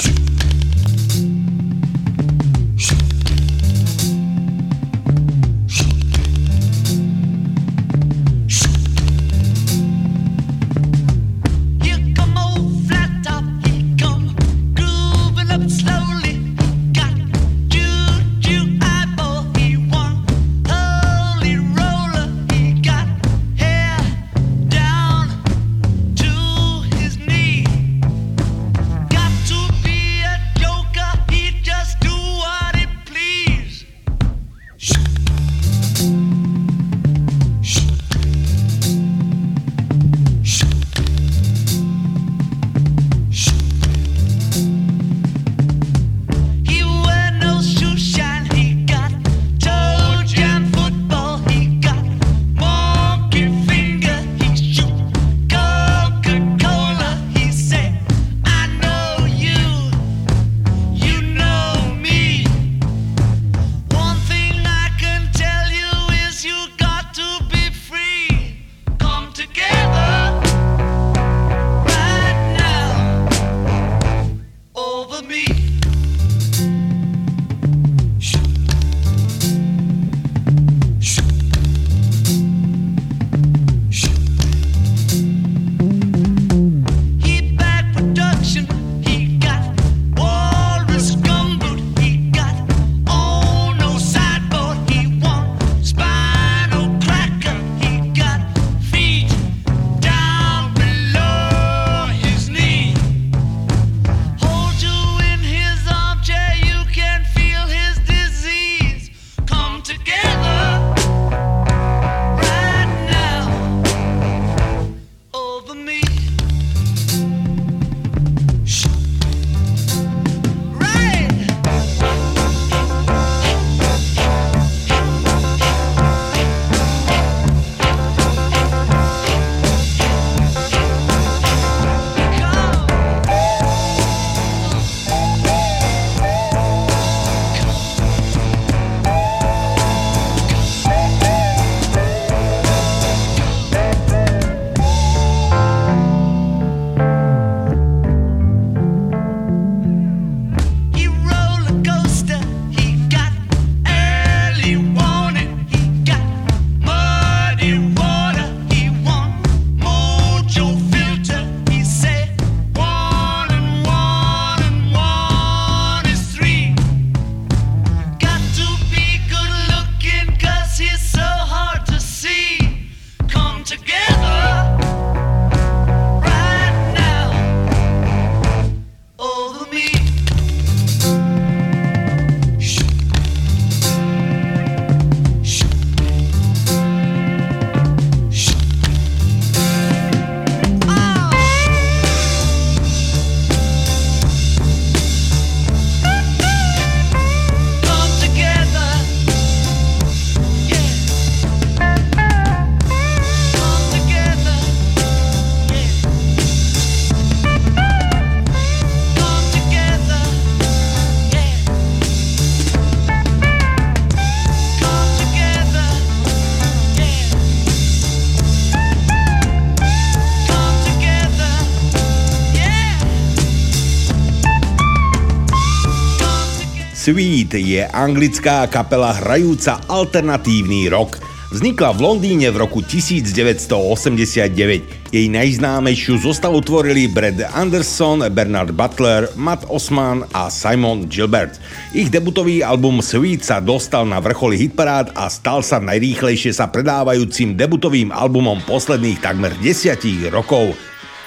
Suede je anglická kapela hrajúca alternatívny rock. Vznikla v Londýne v roku devätnásťstoosemdesiatdeväť. Jej najznámejšiu zostavu tvorili Brad Anderson, Bernard Butler, Matt Osman a Simon Gilbert. Ich debutový album Suede sa dostal na vrchol hitparád a stal sa najrýchlejšie sa predávajúcim debutovým albumom posledných takmer desiatich rokov.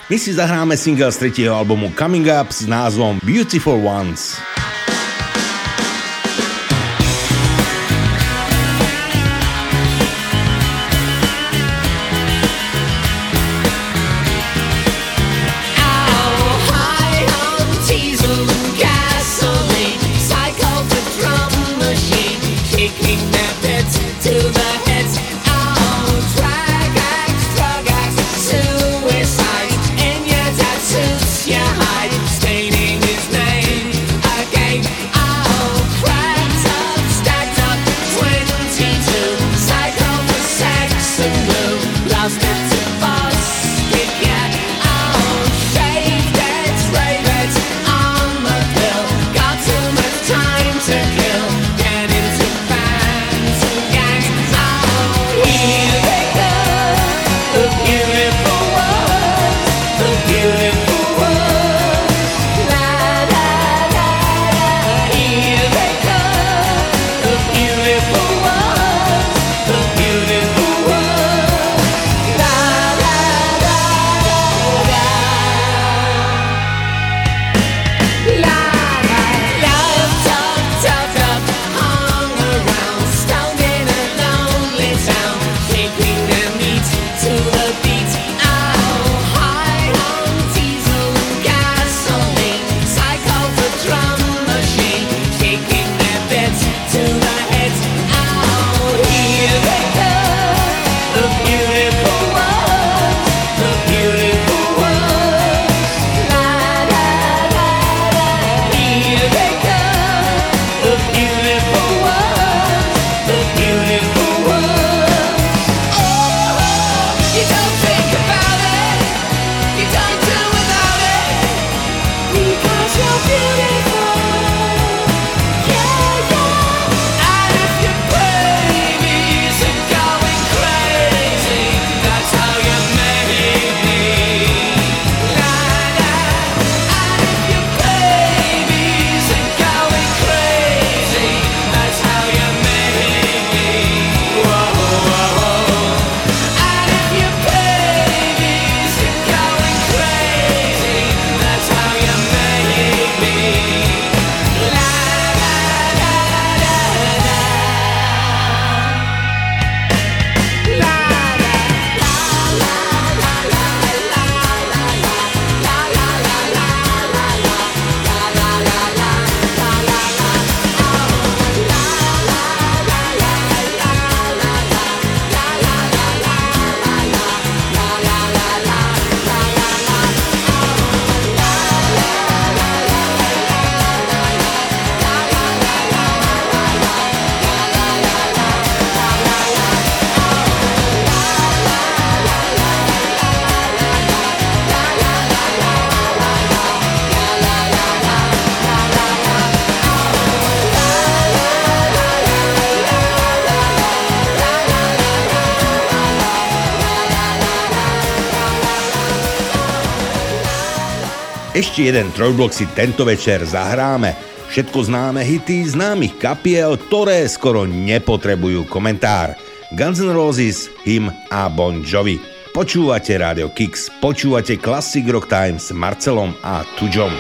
My si zahráme single z tretieho albumu Coming Up s názvom Beautiful Ones. Gasoline Ešte jeden trojblok si tento večer zahráme. Všetko známe hity známych kapiel, ktoré skoro nepotrebujú komentár. Guns N' Roses, Him a Bon Jovi. Počúvate Rádio Kix, počúvate Classic Rock Time s Marcelom a Tuďom.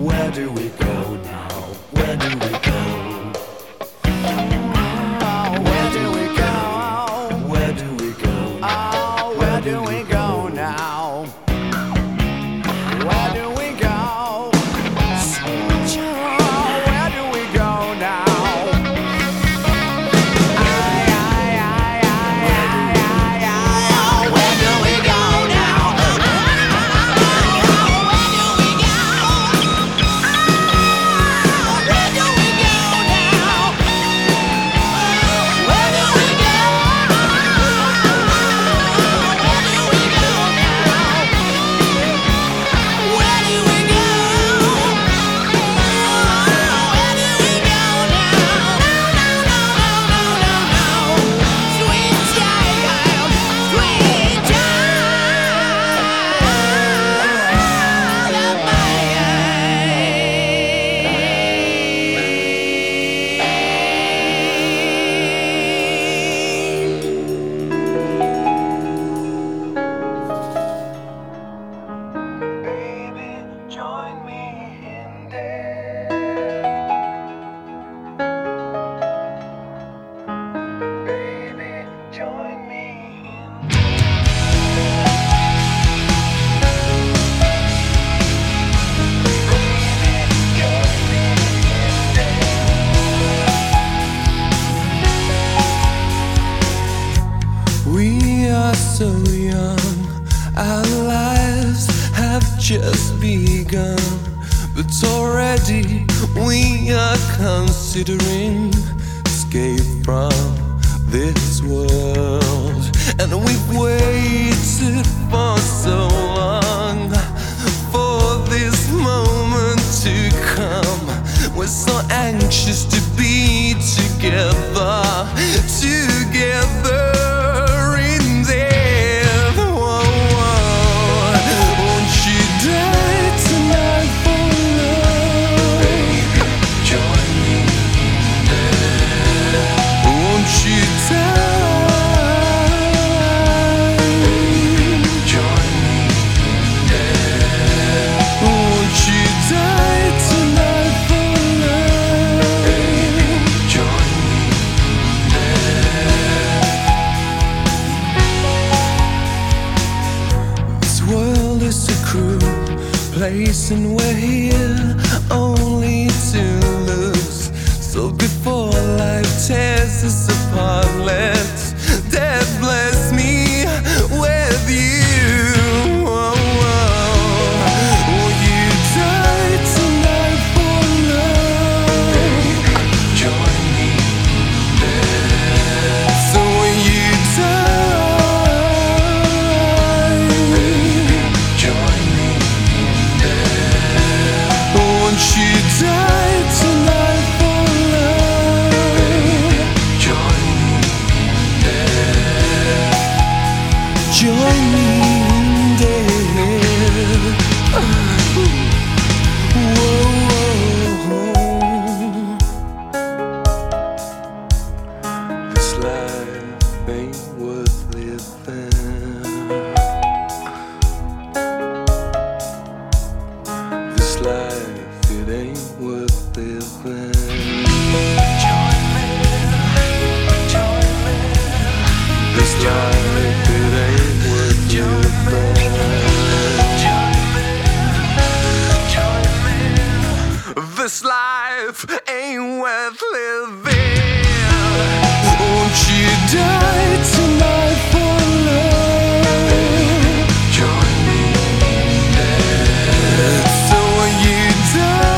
Where do we go now? But already we are considering escape from this world. And we've waited for so long for this moment to come. We're so anxious to be together, together. And we're here only to lose. So before life tears us apart, let's death bless me with you. Oh, oh. Will you die tonight for love? Baby, join me there. So will you die? Baby, join me. Won't you die tonight for love? Baby, join me in there. Join me in there. Whoa. This life ain't worth living. This life. It ain't worth living. Join me, join me. This life, it ain't worth living. Join me, join me. This life ain't worth living. Won't you die tonight for love? Join me there. So are you? Love.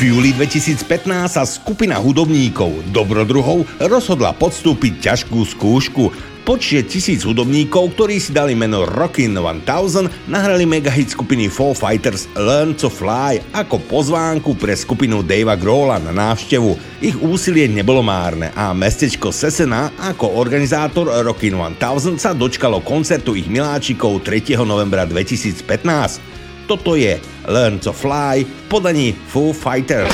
V júli dvetisícpätnásť sa skupina hudobníkov Dobrodruhov rozhodla podstúpiť ťažkú skúšku. Počet tisíc hudobníkov, ktorí si dali meno Rockin' tisíc, nahrali megahit skupiny Foo Fighters Learn to Fly ako pozvánku pre skupinu Davea Grohla na návštevu. Ich úsilie nebolo márne a mestečko Sesena ako organizátor Rockin' tisíc sa dočkalo koncertu ich miláčikov tretieho novembra dvetisícpätnásť. Toto je Learn to Fly v podaní Foo Fighters.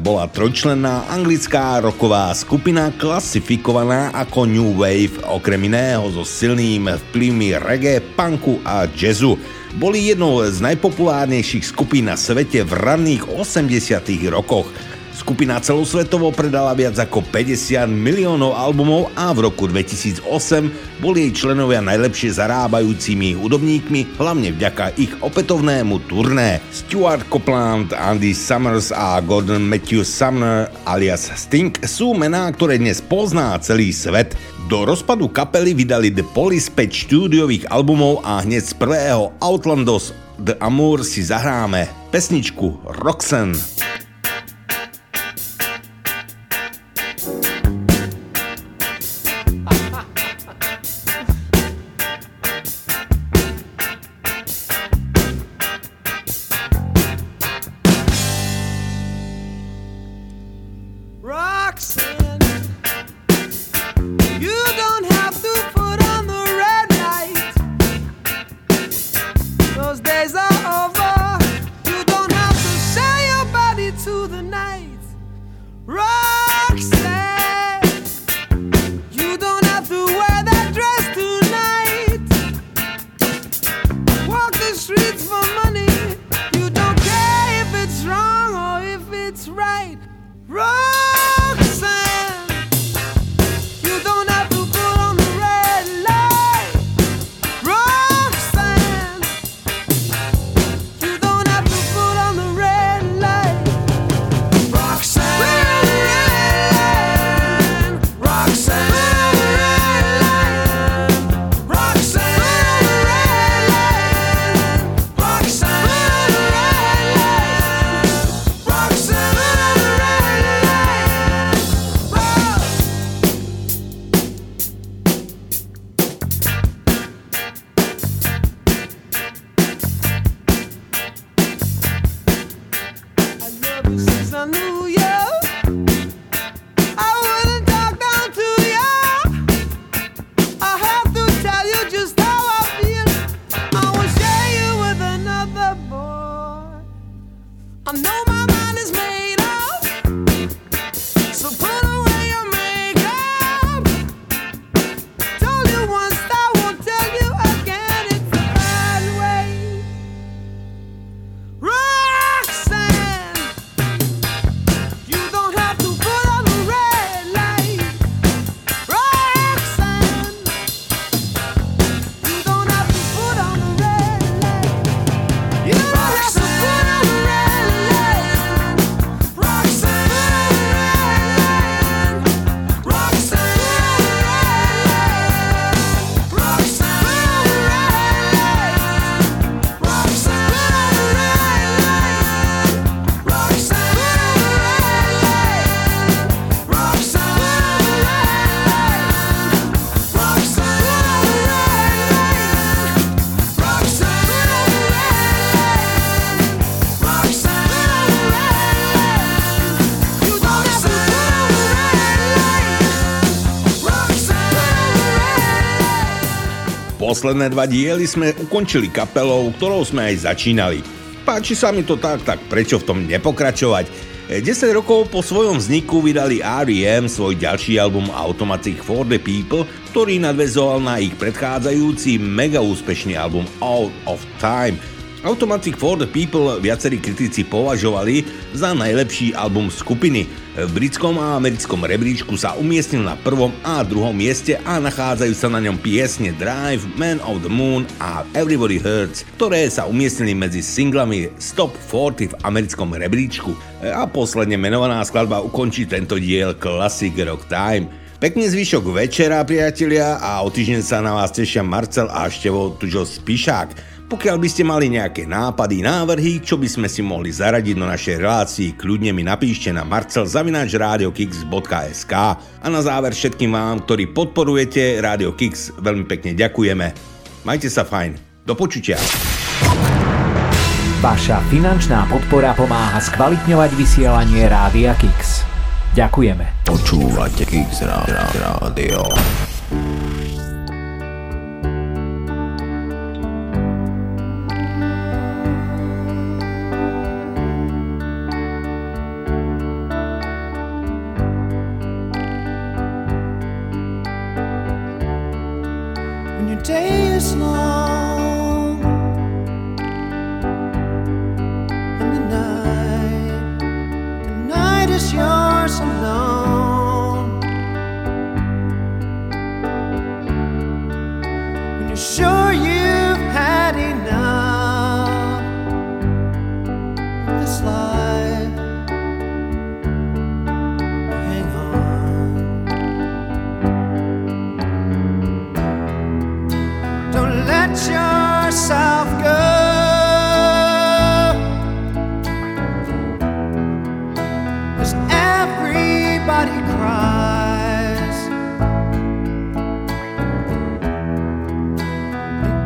Bola trojčlenná anglická rocková skupina klasifikovaná ako New Wave, okrem iného so silným vplyvmi reggae, punku a jazzu. Boli jednou z najpopulárnejších skupín na svete v raných osemdesiatych rokoch. Skupina celosvetovo predala viac ako päťdesiat miliónov albumov a v roku dvetisícosem boli jej členovia najlepšie zarábajúcimi hudobníkmi, hlavne vďaka ich opätovnému turné. Stuart Copeland, Andy Summers a Gordon Matthew Sumner alias Sting sú mená, ktoré dnes pozná celý svet. Do rozpadu kapely vydali The Police päť štúdiových albumov a hneď z prvého Outlandos The Amour si zahráme pesničku Roxanne. Posledné dva diely sme ukončili kapelou, ktorou sme aj začínali. Páči sa mi to tak, tak prečo v tom nepokračovať? desať rokov po svojom vzniku vydali er í em svoj ďalší album Automatic for the People, ktorý nadväzoval na ich predchádzajúci mega úspešný album Out of Time. Automatic for the People viacerí kritici považovali za najlepší album skupiny. V britskom a americkom rebríčku sa umiestnil na prvom a druhom mieste a nachádzajú sa na ňom piesne Drive, Man of the Moon a Everybody Hurts, ktoré sa umiestnili medzi singlami z Top štyridsať v americkom rebríčku. A posledne menovaná skladba ukončí tento diel Classic Rock Time. Pekný zvyšok večera, priatelia, a o týždeň sa na vás tešia Marcel a Števo Tužo Spišák. Pokiaľ by ste mali nejaké nápady, návrhy, čo by sme si mohli zaradiť do našej relácii, kľudne mi napíšte na marcel zavináč rádio kix bodka es ká. A na záver všetkým vám, ktorí podporujete Rádio Kix, veľmi pekne ďakujeme. Majte sa fajn. Do počutia. Vaša finančná podpora pomáha skvalitňovať vysielanie Rádia Kix. Ďakujeme. Počúvate Kix Rádio.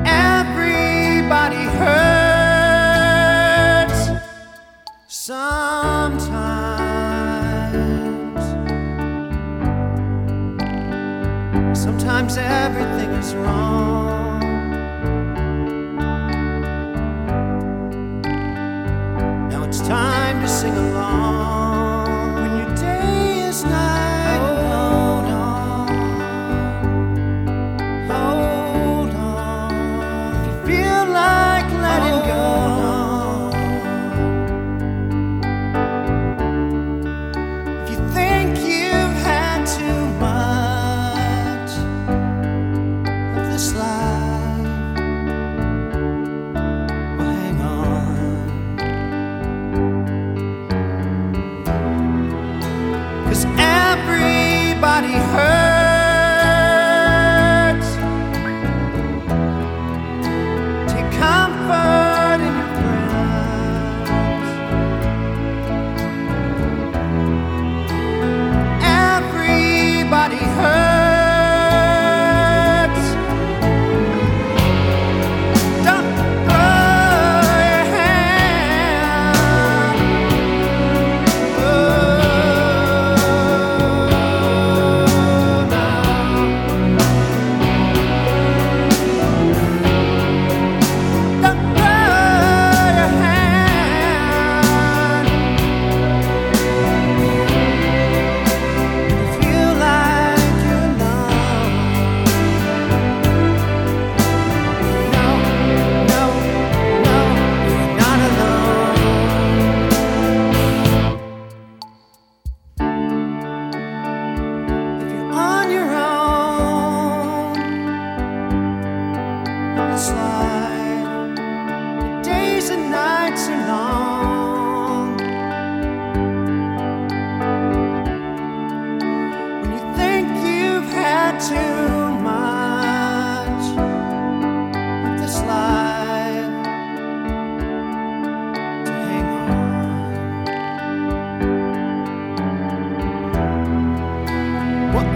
Well,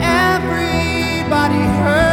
everybody heard.